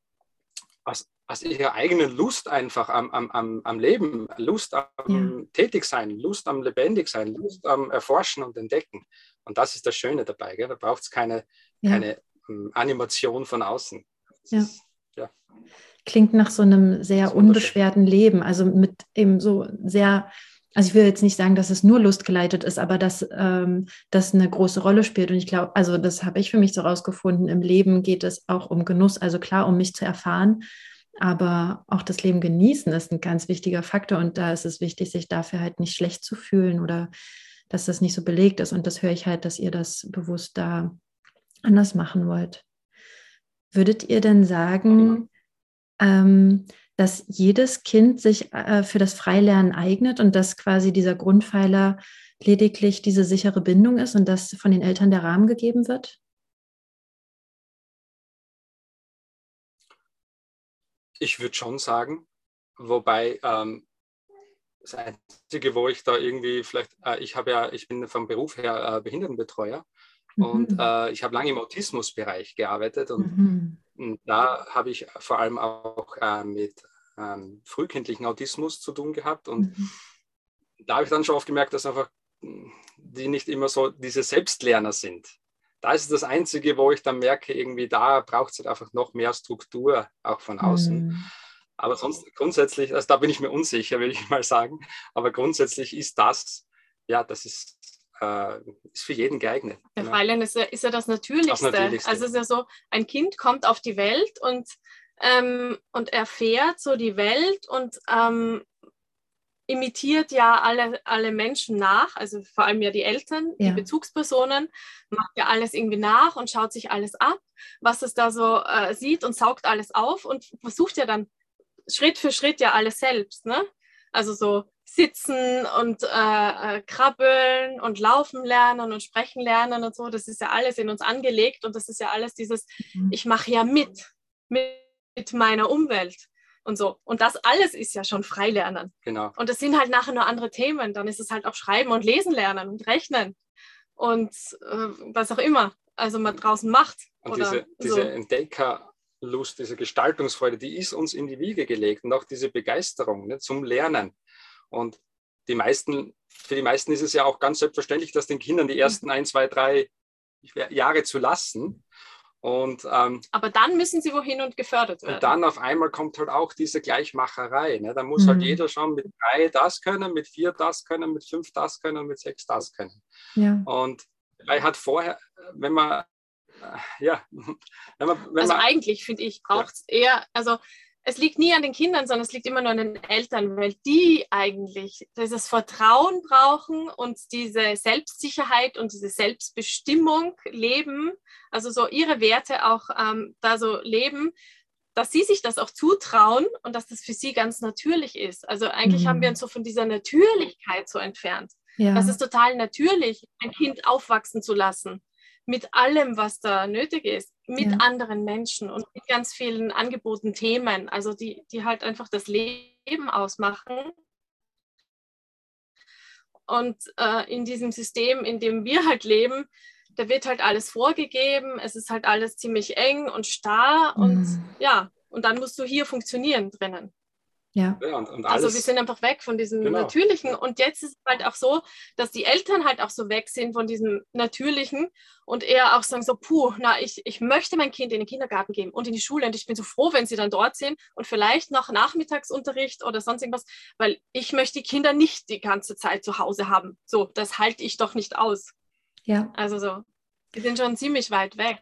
aus, aus ihrer eigenen Lust einfach am, am, am, am Leben, Lust am ja. Tätigsein, Lust am Lebendigsein, Lust am Erforschen und Entdecken. Und das ist das Schöne dabei. Gell? Da braucht es keine, ja. keine ähm, Animation von außen. Ja. Ist, ja. Klingt nach so einem sehr unbeschwerten Leben, also mit eben so sehr... Also ich will jetzt nicht sagen, dass es nur lustgeleitet ist, aber dass ähm, das eine große Rolle spielt. Und ich glaube, also das habe ich für mich so rausgefunden, im Leben geht es auch um Genuss, also klar, um mich zu erfahren, aber auch das Leben genießen ist ein ganz wichtiger Faktor. Und da ist es wichtig, sich dafür halt nicht schlecht zu fühlen oder dass das nicht so belegt ist. Und das höre ich halt, dass ihr das bewusst da anders machen wollt. Würdet ihr denn sagen, ähm, dass jedes Kind sich äh, für das Freilernen eignet und dass quasi dieser Grundpfeiler lediglich diese sichere Bindung ist und dass von den Eltern der Rahmen gegeben wird? Ich würde schon sagen, wobei ähm, das Einzige, wo ich da irgendwie vielleicht, äh, ich habe ja, ich bin vom Beruf her äh, Behindertenbetreuer mhm. und äh, ich habe lange im Autismusbereich gearbeitet und mhm. Und da habe ich vor allem auch äh, mit ähm, frühkindlichen Autismus zu tun gehabt. Und mhm. da habe ich dann schon oft gemerkt, dass einfach die nicht immer so diese Selbstlerner sind. Da ist das Einzige, wo ich dann merke, irgendwie da braucht es halt einfach noch mehr Struktur, auch von außen. Mhm. Aber sonst grundsätzlich, also da bin ich mir unsicher, will ich mal sagen. Aber grundsätzlich ist das, ja, das ist... ist für jeden geeignet. Ja, vor allem ist ja, ist ja das Natürlichste. Das Natürlichste. Also es ist ja so, ein Kind kommt auf die Welt und, ähm, und erfährt so die Welt und ähm, imitiert ja alle, alle Menschen nach, also vor allem ja die Eltern, ja. die Bezugspersonen, macht ja alles irgendwie nach und schaut sich alles ab, was es da so äh, sieht und saugt alles auf und versucht ja dann Schritt für Schritt ja alles selbst, ne? Also so sitzen und äh, krabbeln und laufen lernen und sprechen lernen und so, das ist ja alles in uns angelegt und das ist ja alles dieses, mhm. ich mache ja mit, mit meiner Umwelt und so. Und das alles ist ja schon Freilernen. Genau. Und das sind halt nachher nur andere Themen, dann ist es halt auch Schreiben und Lesen lernen und Rechnen und äh, was auch immer, also man draußen macht. Und oder diese, diese so. Entdecker- Lust, diese Gestaltungsfreude, die ist uns in die Wiege gelegt und auch diese Begeisterung, ne, zum Lernen. Und die meisten, für die meisten ist es ja auch ganz selbstverständlich, dass den Kindern die ersten ein, zwei, drei Jahre zu lassen. Und, ähm, aber dann müssen sie wohin und gefördert werden. Und dann auf einmal kommt halt auch diese Gleichmacherei. Ne? Da muss mhm. halt jeder schon mit drei das können, mit vier das können, mit fünf das können, mit sechs das können. Ja. Und er hat vorher, wenn man Ja, wenn man, wenn also man, eigentlich, finde ich, braucht es ja. eher, also es liegt nie an den Kindern, sondern es liegt immer nur an den Eltern, weil die eigentlich dieses Vertrauen brauchen und diese Selbstsicherheit und diese Selbstbestimmung leben, also so ihre Werte auch ähm, da so leben, dass sie sich das auch zutrauen und dass das für sie ganz natürlich ist. Also eigentlich mhm. haben wir uns so von dieser Natürlichkeit so entfernt. Ja. Das ist total natürlich, ein Kind aufwachsen zu lassen. Mit allem, was da nötig ist, mit ja. anderen Menschen und mit ganz vielen Angeboten, Themen, also die, die halt einfach das Leben ausmachen. Und äh, in diesem System, in dem wir halt leben, da wird halt alles vorgegeben, es ist halt alles ziemlich eng und starr mhm. und ja, und dann musst du hier funktionieren drinnen. Ja. Ja, und, und also wir sind einfach weg von diesem genau. Natürlichen und jetzt ist es halt auch so, dass die Eltern halt auch so weg sind von diesem Natürlichen und eher auch sagen so, puh, na ich, ich möchte mein Kind in den Kindergarten geben und in die Schule und ich bin so froh, wenn sie dann dort sind und vielleicht noch Nachmittagsunterricht oder sonst irgendwas, weil ich möchte die Kinder nicht die ganze Zeit zu Hause haben. So, das halte ich doch nicht aus. Ja. Also so, wir sind schon ziemlich weit weg.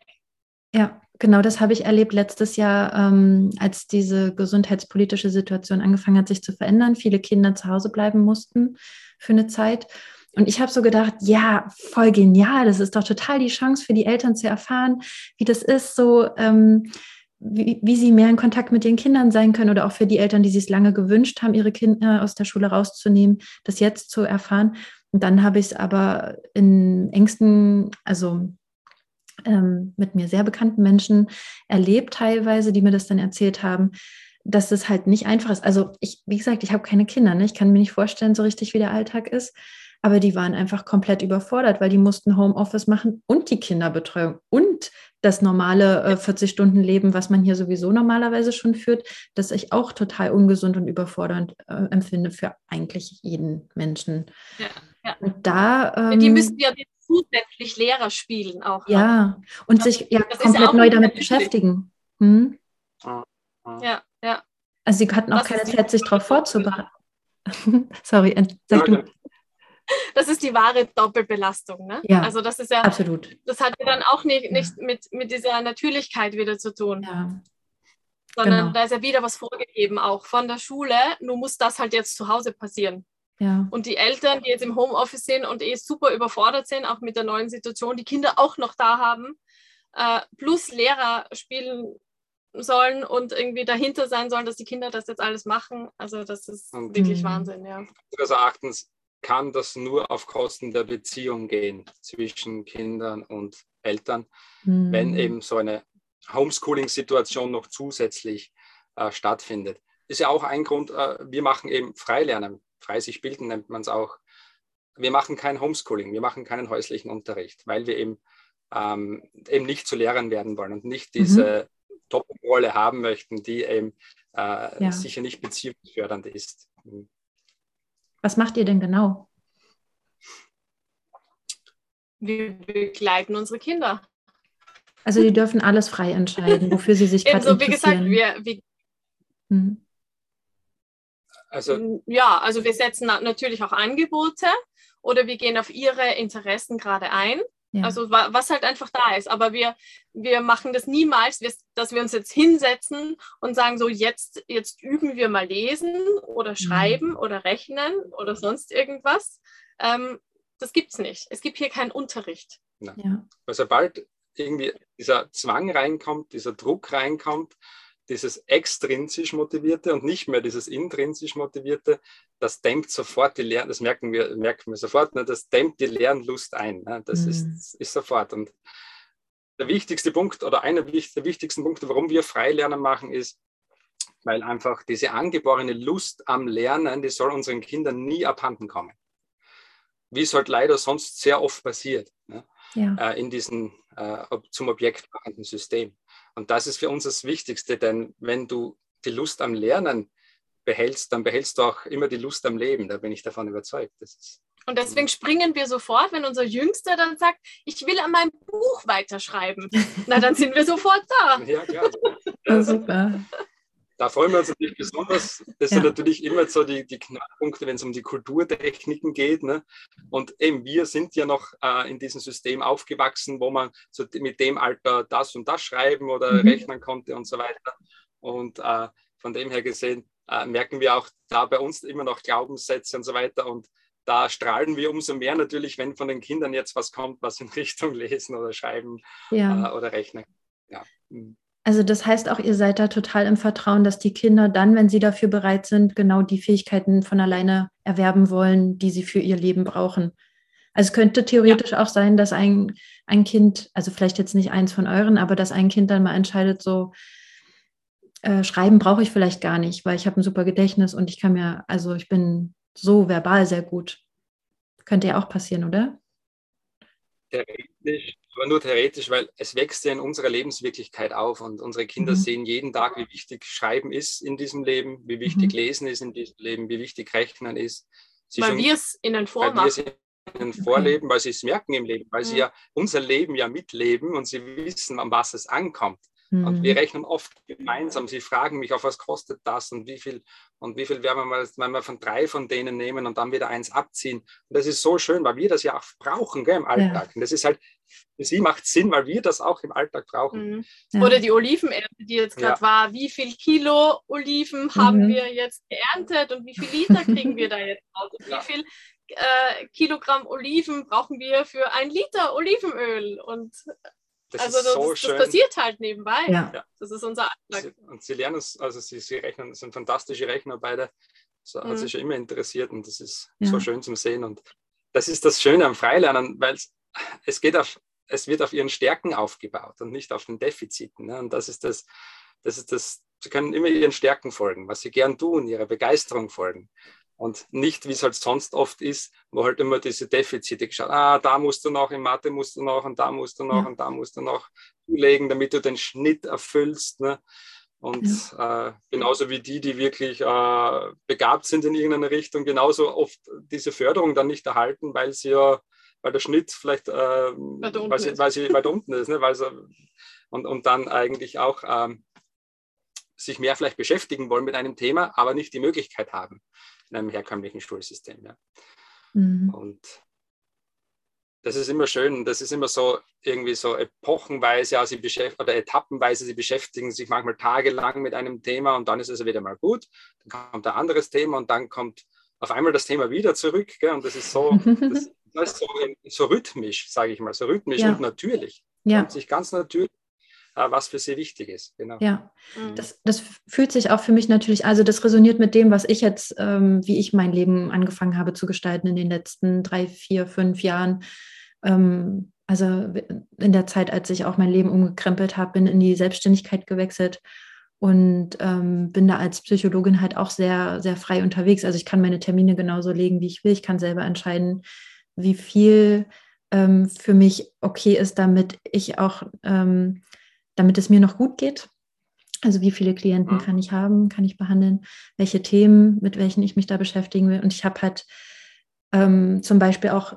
Ja, genau, das habe ich erlebt letztes Jahr, ähm, als diese gesundheitspolitische Situation angefangen hat, sich zu verändern. Viele Kinder zu Hause bleiben mussten für eine Zeit. Und ich habe so gedacht, ja, voll genial, das ist doch total die Chance für die Eltern zu erfahren, wie das ist, so ähm, wie, wie sie mehr in Kontakt mit ihren Kindern sein können oder auch für die Eltern, die sich es lange gewünscht haben, ihre Kinder aus der Schule rauszunehmen, das jetzt zu erfahren. Und dann habe ich es aber in engsten, also mit mir sehr bekannten Menschen erlebt teilweise, die mir das dann erzählt haben, dass es halt nicht einfach ist. Also ich, wie gesagt, ich habe keine Kinder, ne? Ich kann mir nicht vorstellen, so richtig wie der Alltag ist. aber die waren einfach komplett überfordert, weil die mussten Homeoffice machen und die Kinderbetreuung und das normale äh, vierzig-Stunden-Leben, was man hier sowieso normalerweise schon führt, das ich auch total ungesund und überfordernd äh, empfinde für eigentlich jeden Menschen. Ja, ja. Und da, ähm, die müssen ja zusätzlich Lehrer spielen auch. Ja, halt. Und das, sich ja komplett neu damit beschäftigen. Hm? Ja, ja. Also sie hatten auch das keine Zeit, sich darauf vorzubereiten. Sorry, sag du. Das ist die wahre Doppelbelastung, ne? Ja, also das ist ja absolut. Das hat ja dann auch nicht, nicht mit, mit dieser Natürlichkeit wieder zu tun. Ja. Sondern genau. Da ist ja wieder was vorgegeben, auch von der Schule. Nur muss das halt jetzt zu Hause passieren. Ja. Und die Eltern, die jetzt im Homeoffice sind und eh super überfordert sind, auch mit der neuen Situation, die Kinder auch noch da haben, äh, plus Lehrer spielen sollen und irgendwie dahinter sein sollen, dass die Kinder das jetzt alles machen. Also das ist und wirklich Wahnsinn, ja. Also achtens kann das nur auf Kosten der Beziehung gehen zwischen Kindern und Eltern, mhm. wenn eben so eine Homeschooling-Situation noch zusätzlich äh, stattfindet. Ist ja auch ein Grund, äh, wir machen eben Freilernen, frei sich bilden nennt man es auch. Wir machen kein Homeschooling, wir machen keinen häuslichen Unterricht, weil wir eben, ähm, eben nicht zu Lehrern werden wollen und nicht diese mhm. Doppelrolle haben möchten, die eben äh, ja. sicher nicht beziehungsfördernd ist. Was macht ihr denn genau? Wir begleiten unsere Kinder. Also die dürfen alles frei entscheiden, wofür sie sich gerade interessieren. Wie gesagt, wir, wir mhm. also, ja, also wir setzen natürlich auch Angebote oder wir gehen auf ihre Interessen gerade ein. Ja. Also was halt einfach da ist. Aber wir, wir machen das niemals, dass wir uns jetzt hinsetzen und sagen, so jetzt, jetzt üben wir mal lesen oder schreiben mhm. oder rechnen oder sonst irgendwas. Ähm, das gibt es nicht. Es gibt hier keinen Unterricht. Ja. Ja. Weil sobald irgendwie dieser Zwang reinkommt, dieser Druck reinkommt, dieses extrinsisch Motivierte und nicht mehr dieses intrinsisch Motivierte, das dämmt sofort die Lern, das merken wir, merken wir sofort, ne? Das dämmt die Lernlust ein. Ne? Das mhm. ist, ist sofort. Und der wichtigste Punkt oder einer der wichtigsten Punkte, warum wir Freilernen machen, ist, weil einfach diese angeborene Lust am Lernen, die soll unseren Kindern nie abhanden kommen. Wie es halt leider sonst sehr oft passiert, ne? Ja. äh, in diesem äh, zum Objekt machenden System. Und das ist für uns das Wichtigste, denn wenn du die Lust am Lernen behältst, dann behältst du auch immer die Lust am Leben. Da bin ich davon überzeugt. Das ist und deswegen springen wir sofort, wenn unser Jüngster dann sagt, ich will an meinem Buch weiterschreiben. Na, dann sind wir sofort da. Ja, klar. Ja, super. Da freuen wir uns natürlich besonders. Das ja. sind natürlich immer so die, die Knackpunkte, wenn es um die Kulturtechniken geht. Ne? Und eben wir sind ja noch äh, in diesem System aufgewachsen, wo man so mit dem Alter das und das schreiben oder mhm. rechnen konnte und so weiter. Und äh, von dem her gesehen äh, merken wir auch da bei uns immer noch Glaubenssätze und so weiter. Und da strahlen wir umso mehr natürlich, wenn von den Kindern jetzt was kommt, was in Richtung Lesen oder Schreiben ja. äh, oder Rechnen. Ja. Also das heißt auch, ihr seid da total im Vertrauen, dass die Kinder dann, wenn sie dafür bereit sind, genau die Fähigkeiten von alleine erwerben wollen, die sie für ihr Leben brauchen. Also es könnte theoretisch ja. auch sein, dass ein, ein Kind, also vielleicht jetzt nicht eins von euren, aber dass ein Kind dann mal entscheidet, so äh, schreiben brauche ich vielleicht gar nicht, weil ich habe ein super Gedächtnis und ich kann mir, also ich bin so verbal sehr gut. Könnte ja auch passieren, oder? Theoretisch, aber nur theoretisch, weil es wächst ja in unserer Lebenswirklichkeit auf und unsere Kinder mhm. sehen jeden Tag, wie wichtig Schreiben ist in diesem Leben, wie wichtig mhm. Lesen ist in diesem Leben, wie wichtig Rechnen ist. Sie weil wir es ihnen vormachen. Weil wir es ihnen vorleben, okay. weil sie es merken im Leben, weil mhm. sie ja unser Leben ja mitleben und sie wissen, an was es ankommt. Mhm. Und wir rechnen oft gemeinsam. Sie fragen mich, auf was kostet das und wie viel und wie viel werden wir mal, wenn wir von drei von denen nehmen und dann wieder eins abziehen. Und das ist so schön, weil wir das ja auch brauchen, gell, im Alltag. Ja. Und das ist halt, für sie macht Sinn, weil wir das auch im Alltag brauchen. Mhm. Ja. Oder die Olivenernte, die jetzt gerade ja. war. Wie viel Kilo Oliven mhm. haben wir jetzt geerntet und wie viel Liter kriegen wir da jetzt raus? Und ja. wie viel äh, Kilogramm Oliven brauchen wir für ein Liter Olivenöl? Und Das also das, so das schön. Passiert halt nebenbei. Ja. Das ist unser Alltag. Sie, und sie lernen es, also sie, sie rechnen, sind fantastische Rechner beide. Das mhm. hat sich schon immer interessiert und das ist ja. so schön zum Sehen. Und das ist das Schöne am Freilernen, weil es geht auf, es wird auf ihren Stärken aufgebaut und nicht auf den Defiziten. Ne? Und das ist das, das ist das, sie können immer ihren Stärken folgen, was sie gern tun, ihrer Begeisterung folgen. Und nicht, wie es halt sonst oft ist, wo halt immer diese Defizite geschaut, ah, da musst du noch, in Mathe musst du noch und da musst du noch ja. und da musst du noch zulegen, damit du den Schnitt erfüllst. Ne? Und ja. äh, genauso wie die, die wirklich äh, begabt sind in irgendeiner Richtung, genauso oft diese Förderung dann nicht erhalten, weil sie ja, weil der Schnitt vielleicht äh, weiter unten weil sie, ist, weil sie weiter unten ist, ne? Weil sie, und, und dann eigentlich auch ähm, sich mehr vielleicht beschäftigen wollen mit einem Thema, aber nicht die Möglichkeit haben in einem herkömmlichen Schulsystem. Ja. Mhm. Und das ist immer schön, das ist immer so irgendwie so epochenweise also beschäft- oder etappenweise, sie beschäftigen sich manchmal tagelang mit einem Thema und dann ist es wieder mal gut, dann kommt ein anderes Thema und dann kommt auf einmal das Thema wieder zurück. Gell? Und das ist so, das, das ist so, so rhythmisch, sage ich mal, so rhythmisch ja. und natürlich. Ja. Und sich ganz natürlich was für sie wichtig ist. Genau. Ja, das, das fühlt sich auch für mich natürlich, also das resoniert mit dem, was ich jetzt, ähm, wie ich mein Leben angefangen habe zu gestalten in den letzten drei, vier, fünf Jahren. Ähm, also in der Zeit, als ich auch mein Leben umgekrempelt habe, bin in die Selbstständigkeit gewechselt und ähm, bin da als Psychologin halt auch sehr, sehr frei unterwegs. Also ich kann meine Termine genauso legen, wie ich will. Ich kann selber entscheiden, wie viel ähm, für mich okay ist, damit ich auch... Ähm, damit es mir noch gut geht. Also wie viele Klienten kann ich haben, kann ich behandeln, welche Themen, mit welchen ich mich da beschäftigen will. Und ich habe halt ähm, zum Beispiel auch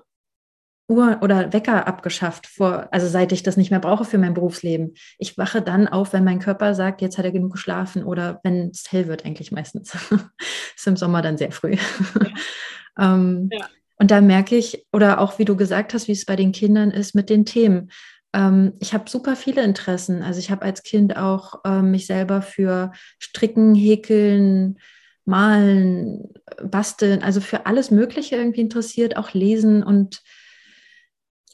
Uhr oder Wecker abgeschafft, vor, also seit ich das nicht mehr brauche für mein Berufsleben. Ich wache dann auf, wenn mein Körper sagt, jetzt hat er genug geschlafen oder wenn es hell wird eigentlich meistens. Ist im Sommer dann sehr früh. Ja. ähm, ja. Und da merke ich, oder auch wie du gesagt hast, wie es bei den Kindern ist mit den Themen. Ich habe super viele Interessen. Also ich habe als Kind auch äh, mich selber für Stricken, Häkeln, Malen, Basteln, also für alles Mögliche irgendwie interessiert, auch Lesen und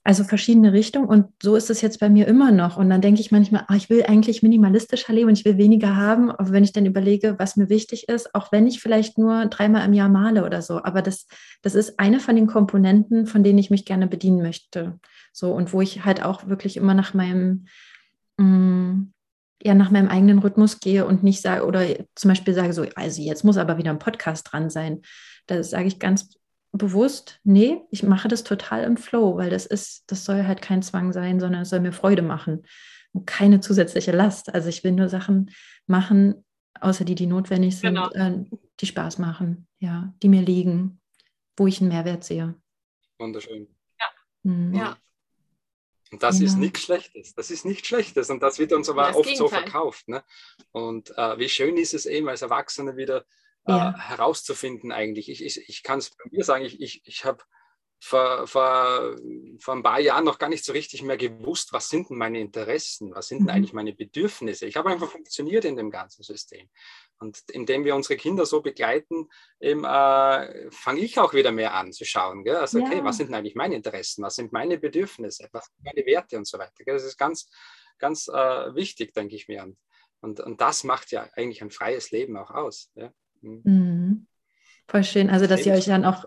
also verschiedene Richtungen. Und so ist es jetzt bei mir immer noch. Und dann denke ich manchmal, ach, ich will eigentlich minimalistischer leben und ich will weniger haben, aber wenn ich dann überlege, was mir wichtig ist, auch wenn ich vielleicht nur dreimal im Jahr male oder so. Aber das, das ist eine von den Komponenten, von denen ich mich gerne bedienen möchte. So, und wo ich halt auch wirklich immer nach meinem, mh, ja, nach meinem eigenen Rhythmus gehe und nicht sage, oder zum Beispiel sage so, also jetzt muss aber wieder ein Podcast dran sein. Da sage ich ganz bewusst, nee, ich mache das total im Flow, weil das ist, das soll halt kein Zwang sein, sondern es soll mir Freude machen und keine zusätzliche Last. Also ich will nur Sachen machen, außer die, die notwendig sind, genau. äh, die Spaß machen, ja, die mir liegen, wo ich einen Mehrwert sehe. Wunderschön. Ja. Mhm. Ja. Und das genau. ist nichts Schlechtes, das ist nichts Schlechtes und das wird uns aber das oft Gegenteil. So verkauft. Ne? Und äh, wie schön ist es eben als Erwachsene wieder äh, ja. herauszufinden eigentlich. Ich, ich, ich kann es bei mir sagen, ich, ich, ich habe vor, vor, vor ein paar Jahren noch gar nicht so richtig mehr gewusst, was sind denn meine Interessen, was sind denn mhm. eigentlich meine Bedürfnisse. Ich habe einfach funktioniert in dem ganzen System. Und indem wir unsere Kinder so begleiten, eben, äh, fange ich auch wieder mehr an zu schauen. Gell? Also, okay, ja. was sind denn eigentlich meine Interessen, was sind meine Bedürfnisse, was sind meine Werte und so weiter. Gell? Das ist ganz, ganz äh, wichtig, denke ich mir. Und, und, und das macht ja eigentlich ein freies Leben auch aus. Ja? Mhm. Mhm. Voll schön, also dass ihr euch dann auch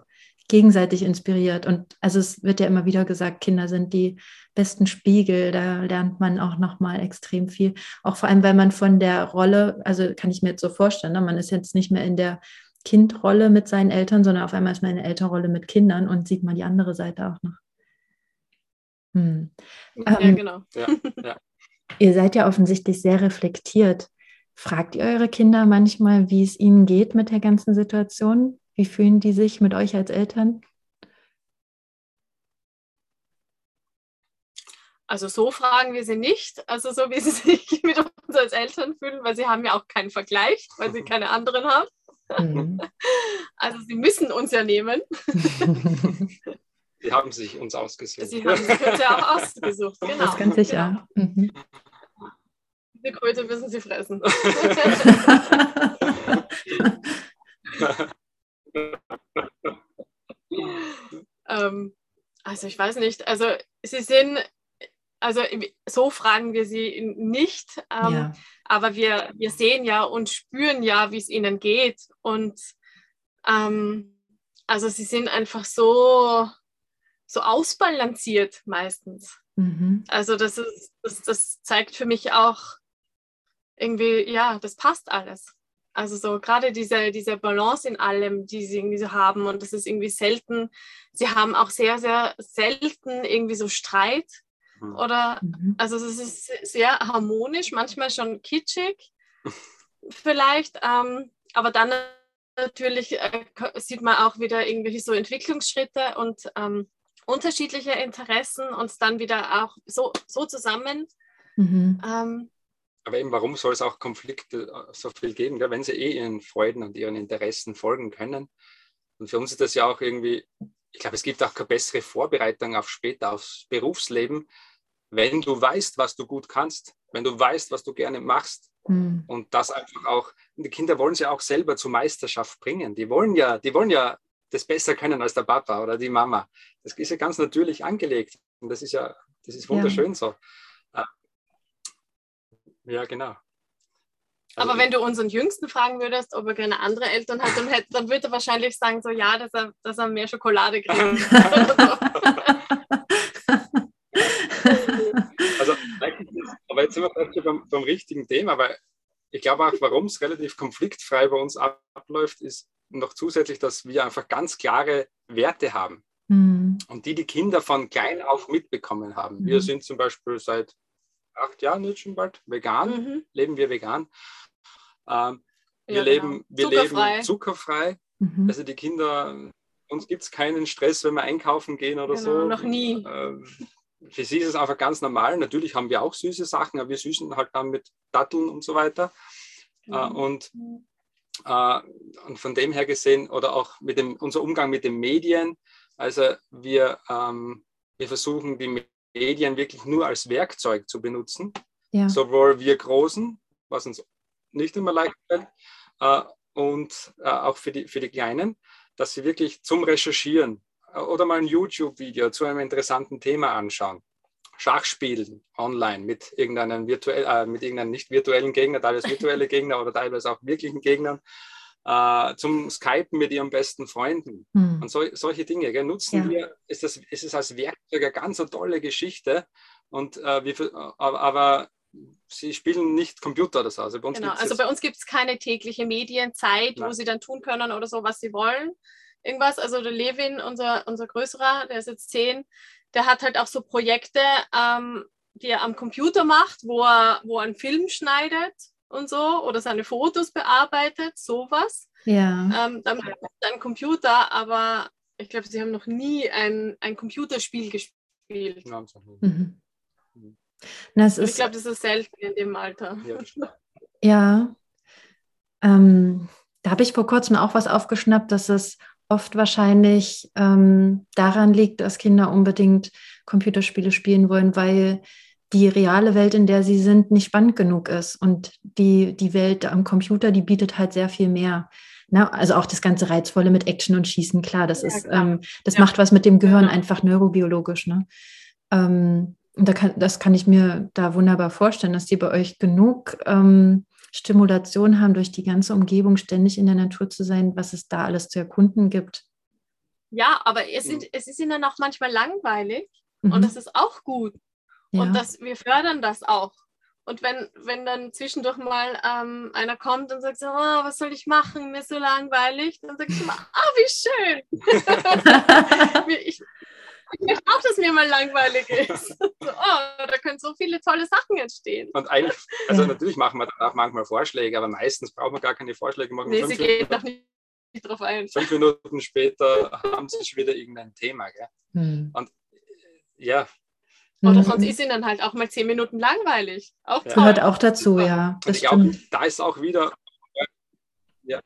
gegenseitig inspiriert. Und also es wird ja immer wieder gesagt, Kinder sind die besten Spiegel, da lernt man auch nochmal extrem viel. Auch vor allem, weil man von der Rolle, also kann ich mir jetzt so vorstellen, ne? Man ist jetzt nicht mehr in der Kindrolle mit seinen Eltern, sondern auf einmal ist man in der Elternrolle mit Kindern und sieht man die andere Seite auch noch. Hm. Ja, ähm, genau. Ja, ja. Ihr seid ja offensichtlich sehr reflektiert. Fragt ihr eure Kinder manchmal, wie es ihnen geht mit der ganzen Situation? Wie fühlen die sich mit euch als Eltern? Also so fragen wir sie nicht, also so wie sie sich mit uns als Eltern fühlen, weil sie haben ja auch keinen Vergleich, weil sie keine anderen haben. Mhm. Also sie müssen uns ja nehmen. Sie haben sich uns ausgesucht. Sie haben sich uns ja auch ausgesucht, genau. Das ist ganz sicher. Genau. Mhm. Diese Kröte müssen sie fressen. ähm, also ich weiß nicht, also sie sind, also so fragen wir sie nicht, ähm, ja. aber wir, wir sehen ja und spüren ja, wie es ihnen geht und ähm, also sie sind einfach so, so ausbalanciert meistens. Mhm. Also das, ist, das, das zeigt für mich auch irgendwie, ja, das passt alles. Also so gerade diese, diese Balance in allem, die sie irgendwie so haben, und das ist irgendwie selten. Sie haben auch sehr, sehr selten irgendwie so Streit oder, also es ist sehr harmonisch, manchmal schon kitschig vielleicht, ähm, aber dann natürlich äh, sieht man auch wieder irgendwelche so Entwicklungsschritte und ähm, unterschiedliche Interessen und dann wieder auch so, so zusammen. Mhm. Ähm, Aber eben, warum soll es auch Konflikte so viel geben, gell? Wenn sie eh ihren Freuden und ihren Interessen folgen können? Und für uns ist das ja auch irgendwie, ich glaube, es gibt auch keine bessere Vorbereitung auf später, aufs Berufsleben, wenn du weißt, was du gut kannst, wenn du weißt, was du gerne machst. Mhm. Und das einfach auch, die Kinder wollen sie ja auch selber zur Meisterschaft bringen. Die wollen ja, die wollen ja das besser können als der Papa oder die Mama. Das ist ja ganz natürlich angelegt. Und das ist ja, das ist wunderschön, ja. So. Ja, genau. Also aber wenn du unseren Jüngsten fragen würdest, ob er gerne andere Eltern hat, dann, hätte, dann würde er wahrscheinlich sagen, so ja, dass er, dass er mehr Schokolade kriegt. Also, aber jetzt sind wir vielleicht beim, beim richtigen Thema, weil ich glaube auch, warum es relativ konfliktfrei bei uns abläuft, ist noch zusätzlich, dass wir einfach ganz klare Werte haben. Mhm. Und die die Kinder von klein auf mitbekommen haben. Mhm. Wir sind zum Beispiel seit acht Jahren jetzt schon bald vegan, mhm. leben wir vegan. Ähm, wir ja, leben, genau. wir zuckerfrei. leben zuckerfrei. Mhm. Also die Kinder, uns gibt es keinen Stress, wenn wir einkaufen gehen oder genau, so. Noch nie. Ähm, für sie ist es einfach ganz normal. Natürlich haben wir auch süße Sachen, aber wir süßen halt dann mit Datteln und so weiter. Mhm. Äh, und, äh, und von dem her gesehen, oder auch mit dem, unser Umgang mit den Medien, also wir, ähm, wir versuchen die Medien, Medien wirklich nur als Werkzeug zu benutzen, ja. Sowohl wir Großen, was uns nicht immer leicht fällt, äh, und äh, auch für die, für die Kleinen, dass sie wirklich zum Recherchieren äh, oder mal ein YouTube-Video zu einem interessanten Thema anschauen, Schachspielen online mit irgendeinem, virtuell, äh, mit irgendeinem nicht virtuellen Gegner, teilweise virtuelle Gegner oder teilweise auch wirklichen Gegnern, äh, zum Skypen mit ihren besten Freunden. Hm. Und so, solche Dinge, gell, nutzen ja. wir, ist das, ist es als Werkzeug eine ganz eine tolle Geschichte, und, äh, wir, aber, aber sie spielen nicht Computer oder so. Also bei uns genau, also bei uns gibt es keine tägliche Medienzeit, nein. wo sie dann tun können oder so, was sie wollen, irgendwas. Also der Levin, unser, unser Größerer, der ist jetzt zehn, der hat halt auch so Projekte, ähm, die er am Computer macht, wo er, wo er einen Film schneidet und so, oder seine Fotos bearbeitet, sowas. Ja. Ähm, dann hat er einen Computer, aber ich glaube, sie haben noch nie ein, ein Computerspiel gespielt. Mhm. Na, es ist, ich glaube, das ist selten in dem Alter. Ja. ja. Ähm, da habe ich vor kurzem auch was aufgeschnappt, dass es oft wahrscheinlich ähm, daran liegt, dass Kinder unbedingt Computerspiele spielen wollen, weil die reale Welt, in der sie sind, nicht spannend genug ist. Und die, die Welt am Computer, die bietet halt sehr viel mehr. Na, also auch das ganze Reizvolle mit Action und Schießen, klar, das ja, ist, klar. Ähm, das ja. macht was mit dem Gehirn, ja. einfach neurobiologisch. Ne? Ähm, und da kann, das kann ich mir da wunderbar vorstellen, dass die bei euch genug ähm, Stimulation haben, durch die ganze Umgebung ständig in der Natur zu sein, was es da alles zu erkunden gibt. Ja, aber es, sind, es ist ihnen auch manchmal langweilig, mhm. und das ist auch gut. Ja. Und das, wir fördern das auch. Und wenn, wenn dann zwischendurch mal ähm, einer kommt und sagt, so, oh, was soll ich machen, mir ist so langweilig, dann sage ich immer, ah, oh, wie schön. ich, ich möchte auch, dass mir mal langweilig ist. So, oh, da können so viele tolle Sachen entstehen. Und eigentlich, also ja. natürlich machen wir dann auch manchmal Vorschläge, aber meistens brauchen wir gar keine Vorschläge. Machen nee, sie gehen doch nicht drauf ein. Fünf Minuten später haben sie schon wieder irgendein Thema. Gell? Hm. Und ja, oder sonst ist ihnen halt auch mal zehn Minuten langweilig. Auch ja. Gehört auch dazu, ja. Das ich glaube, da ist auch wieder ja.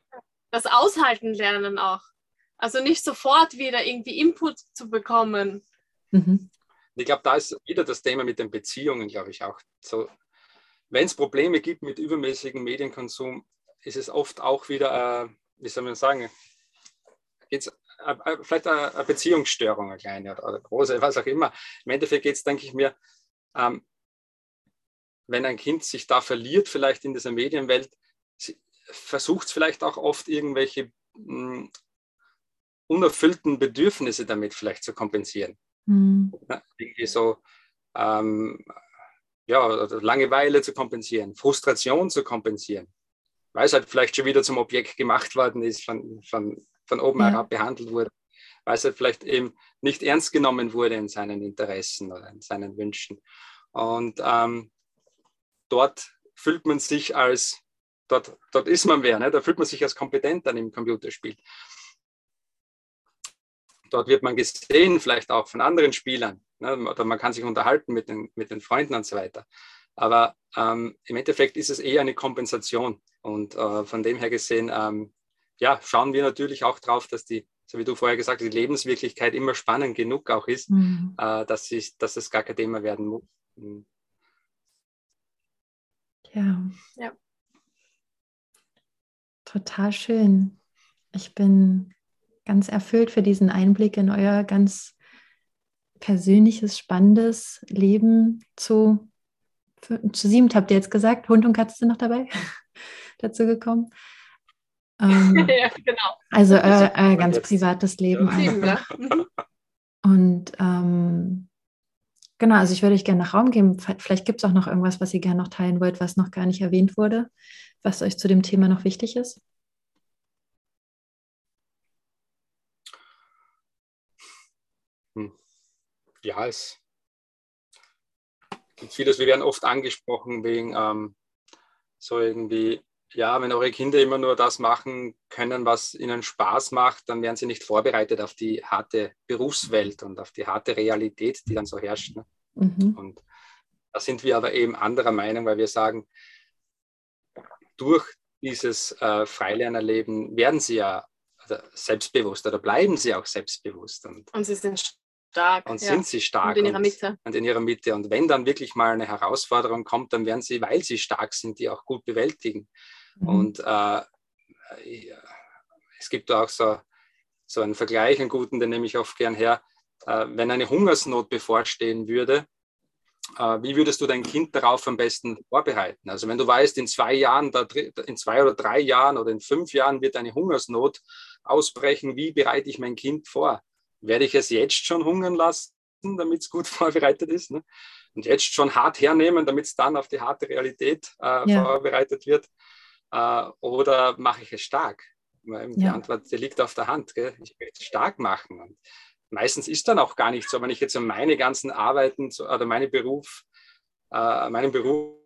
das Aushalten lernen auch. Also nicht sofort wieder irgendwie Input zu bekommen. Mhm. Ich glaube, da ist wieder das Thema mit den Beziehungen, glaube ich, auch. So, wenn es Probleme gibt mit übermäßigem Medienkonsum, ist es oft auch wieder, äh, wie soll man sagen, geht's vielleicht eine Beziehungsstörung, eine kleine oder große, was auch immer. Im Endeffekt geht es, denke ich mir, ähm, wenn ein Kind sich da verliert, vielleicht in dieser Medienwelt, versucht es vielleicht auch oft, irgendwelche mh, unerfüllten Bedürfnisse damit vielleicht zu kompensieren. Mhm. Ja, irgendwie so, ähm, ja, Langeweile zu kompensieren, Frustration zu kompensieren. weil es halt vielleicht schon wieder zum Objekt gemacht worden ist, von, von, von oben ja. herab behandelt wurde, weil es halt vielleicht eben nicht ernst genommen wurde in seinen Interessen oder in seinen Wünschen. Und ähm, dort fühlt man sich als, dort, dort ist man wer, ne? Da fühlt man sich als kompetent dann im Computerspiel. Dort wird man gesehen, vielleicht auch von anderen Spielern, ne? Oder man kann sich unterhalten mit den, mit den Freunden und so weiter. Aber ähm, im Endeffekt ist es eher eine Kompensation. Und äh, von dem her gesehen, ähm, ja, schauen wir natürlich auch drauf, dass die, so wie du vorher gesagt hast, die Lebenswirklichkeit immer spannend genug auch ist, mhm. äh, dass, ich, dass das gar kein Thema werden muss. Ja. ja, total schön. Ich bin ganz erfüllt für diesen Einblick in euer ganz persönliches, spannendes Leben. Zu, zu siebend habt ihr jetzt gesagt, Hund und Katze sind noch dabei, dazu gekommen. Ähm, ja, genau. Also äh, äh, ganz privates Leben einfach. Und ähm, genau, also ich würde euch gerne noch Raum geben. Vielleicht gibt es auch noch irgendwas, was ihr gerne noch teilen wollt, was noch gar nicht erwähnt wurde, was euch zu dem Thema noch wichtig ist. Ja, es gibt vieles. Wir werden oft angesprochen wegen ähm, so irgendwie, ja, wenn eure Kinder immer nur das machen können, was ihnen Spaß macht, dann werden sie nicht vorbereitet auf die harte Berufswelt und auf die harte Realität, die dann so herrscht. Ne? Mhm. Und da sind wir aber eben anderer Meinung, weil wir sagen, durch dieses äh, Freilernerleben werden sie ja also selbstbewusst oder bleiben sie auch selbstbewusst. Und, und sie sind stark. Und ja. sind sie stark. Und in ihrer Mitte. Und, und in ihrer Mitte. Und wenn dann wirklich mal eine Herausforderung kommt, dann werden sie, weil sie stark sind, die auch gut bewältigen. Und äh, ja, es gibt auch so, so einen Vergleich, einen guten, den nehme ich oft gern her. Äh, wenn eine Hungersnot bevorstehen würde, äh, wie würdest du dein Kind darauf am besten vorbereiten? Also wenn du weißt, in zwei Jahren, in zwei oder drei Jahren oder in fünf Jahren wird eine Hungersnot ausbrechen, wie bereite ich mein Kind vor? Werde ich es jetzt schon hungern lassen, damit es gut vorbereitet ist? Ne? Und jetzt schon hart hernehmen, damit es dann auf die harte Realität äh, ja. vorbereitet wird? Oder mache ich es stark? Die ja. Antwort, die liegt auf der Hand. Gell? Ich will es stark machen. Und meistens ist dann auch gar nicht so, wenn ich jetzt an meine ganzen Arbeiten oder meine Beruf, äh, meinen Beruf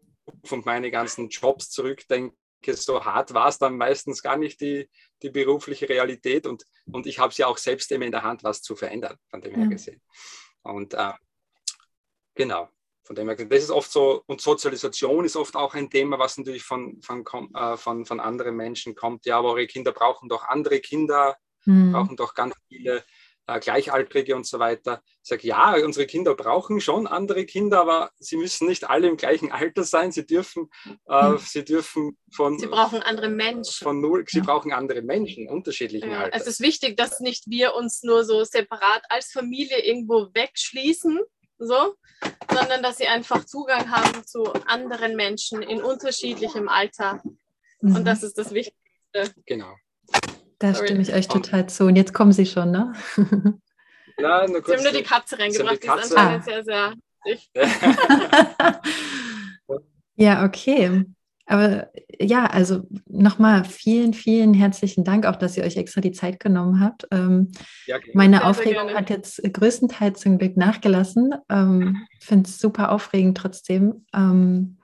und meine ganzen Jobs zurückdenke, so hart war es dann meistens gar nicht die, die berufliche Realität. Und, und ich habe es ja auch selbst immer in der Hand, was zu verändern, von dem ja. her gesehen. Und äh, genau. Von dem her, das ist oft so, und Sozialisation ist oft auch ein Thema, was natürlich von, von, von, von anderen Menschen kommt. Ja, aber eure Kinder brauchen doch andere Kinder, mhm. brauchen doch ganz viele äh, Gleichaltrige und so weiter. Ich sage, ja, unsere Kinder brauchen schon andere Kinder, aber sie müssen nicht alle im gleichen Alter sein. Sie dürfen, äh, mhm. sie dürfen von... Sie brauchen andere Menschen. Von null, sie ja. brauchen andere Menschen, unterschiedlichen ja. Alters. Es ist wichtig, dass nicht wir uns nur so separat als Familie irgendwo wegschließen, so, sondern dass sie einfach Zugang haben zu anderen Menschen in unterschiedlichem Alter. Mhm. Und das ist das Wichtigste. Genau. Da Sorry. stimme ich euch total zu. Und jetzt kommen sie schon, ne? Ja, nur kurz. Sie haben nur die Katze reingebracht. Die, Katze. die ist anscheinend ah. sehr, sehr wichtig. Ja, okay. Aber ja, also nochmal vielen, vielen herzlichen Dank, auch dass ihr euch extra die Zeit genommen habt. Ähm, ja, meine sehr, Aufregung sehr hat jetzt größtenteils zum Glück nachgelassen. Ähm, finde es super aufregend trotzdem. Ähm,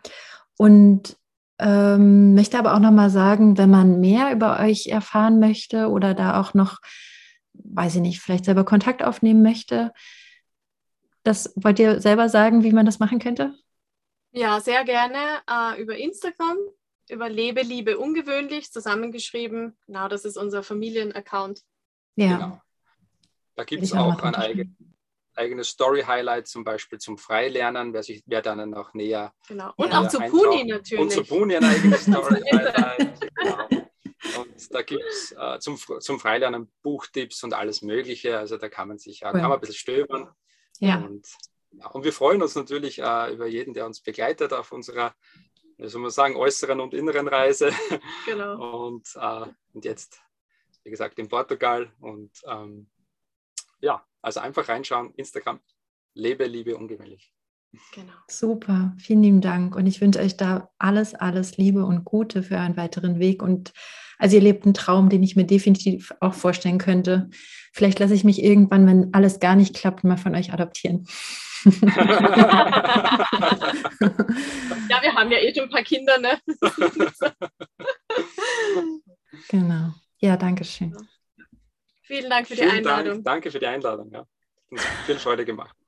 und ähm, möchte aber auch nochmal sagen, wenn man mehr über euch erfahren möchte oder da auch noch, weiß ich nicht, vielleicht selber Kontakt aufnehmen möchte, das wollt ihr selber sagen, wie man das machen könnte? Ja, sehr gerne äh, über Instagram, über Lebe, Liebe, Ungewöhnlich, zusammengeschrieben. Genau, das ist unser Familienaccount. Ja. Genau. Da gibt es auch ein eigen, eigenes Story-Highlight zum Beispiel zum Freilernen, wer, sich, wer dann noch näher... Genau. Und näher auch zu Puni natürlich. Und zu Puni ein eigenes Story-Highlight. Genau. Und da gibt es äh, zum, zum Freilernen Buchtipps und alles Mögliche. Also da kann man sich ja, cool. kann man ein bisschen stöbern. Ja. Und Und wir freuen uns natürlich äh, über jeden, der uns begleitet auf unserer, wie soll man sagen, äußeren und inneren Reise. Genau. Und, äh, und jetzt, wie gesagt, in Portugal. Und ähm, ja, also einfach reinschauen, Instagram, Lebe, Liebe, Ungewöhnlich. Genau. Super, vielen lieben Dank. Und ich wünsche euch da alles, alles Liebe und Gute für einen weiteren Weg. Und also ihr lebt einen Traum, den ich mir definitiv auch vorstellen könnte. Vielleicht lasse ich mich irgendwann, wenn alles gar nicht klappt, mal von euch adoptieren. Ja, wir haben ja eh schon ein paar Kinder, ne? Genau. Ja, danke schön. Vielen Dank für die Vielen Einladung. Dank, danke für die Einladung, ja. Hat uns viel Freude gemacht.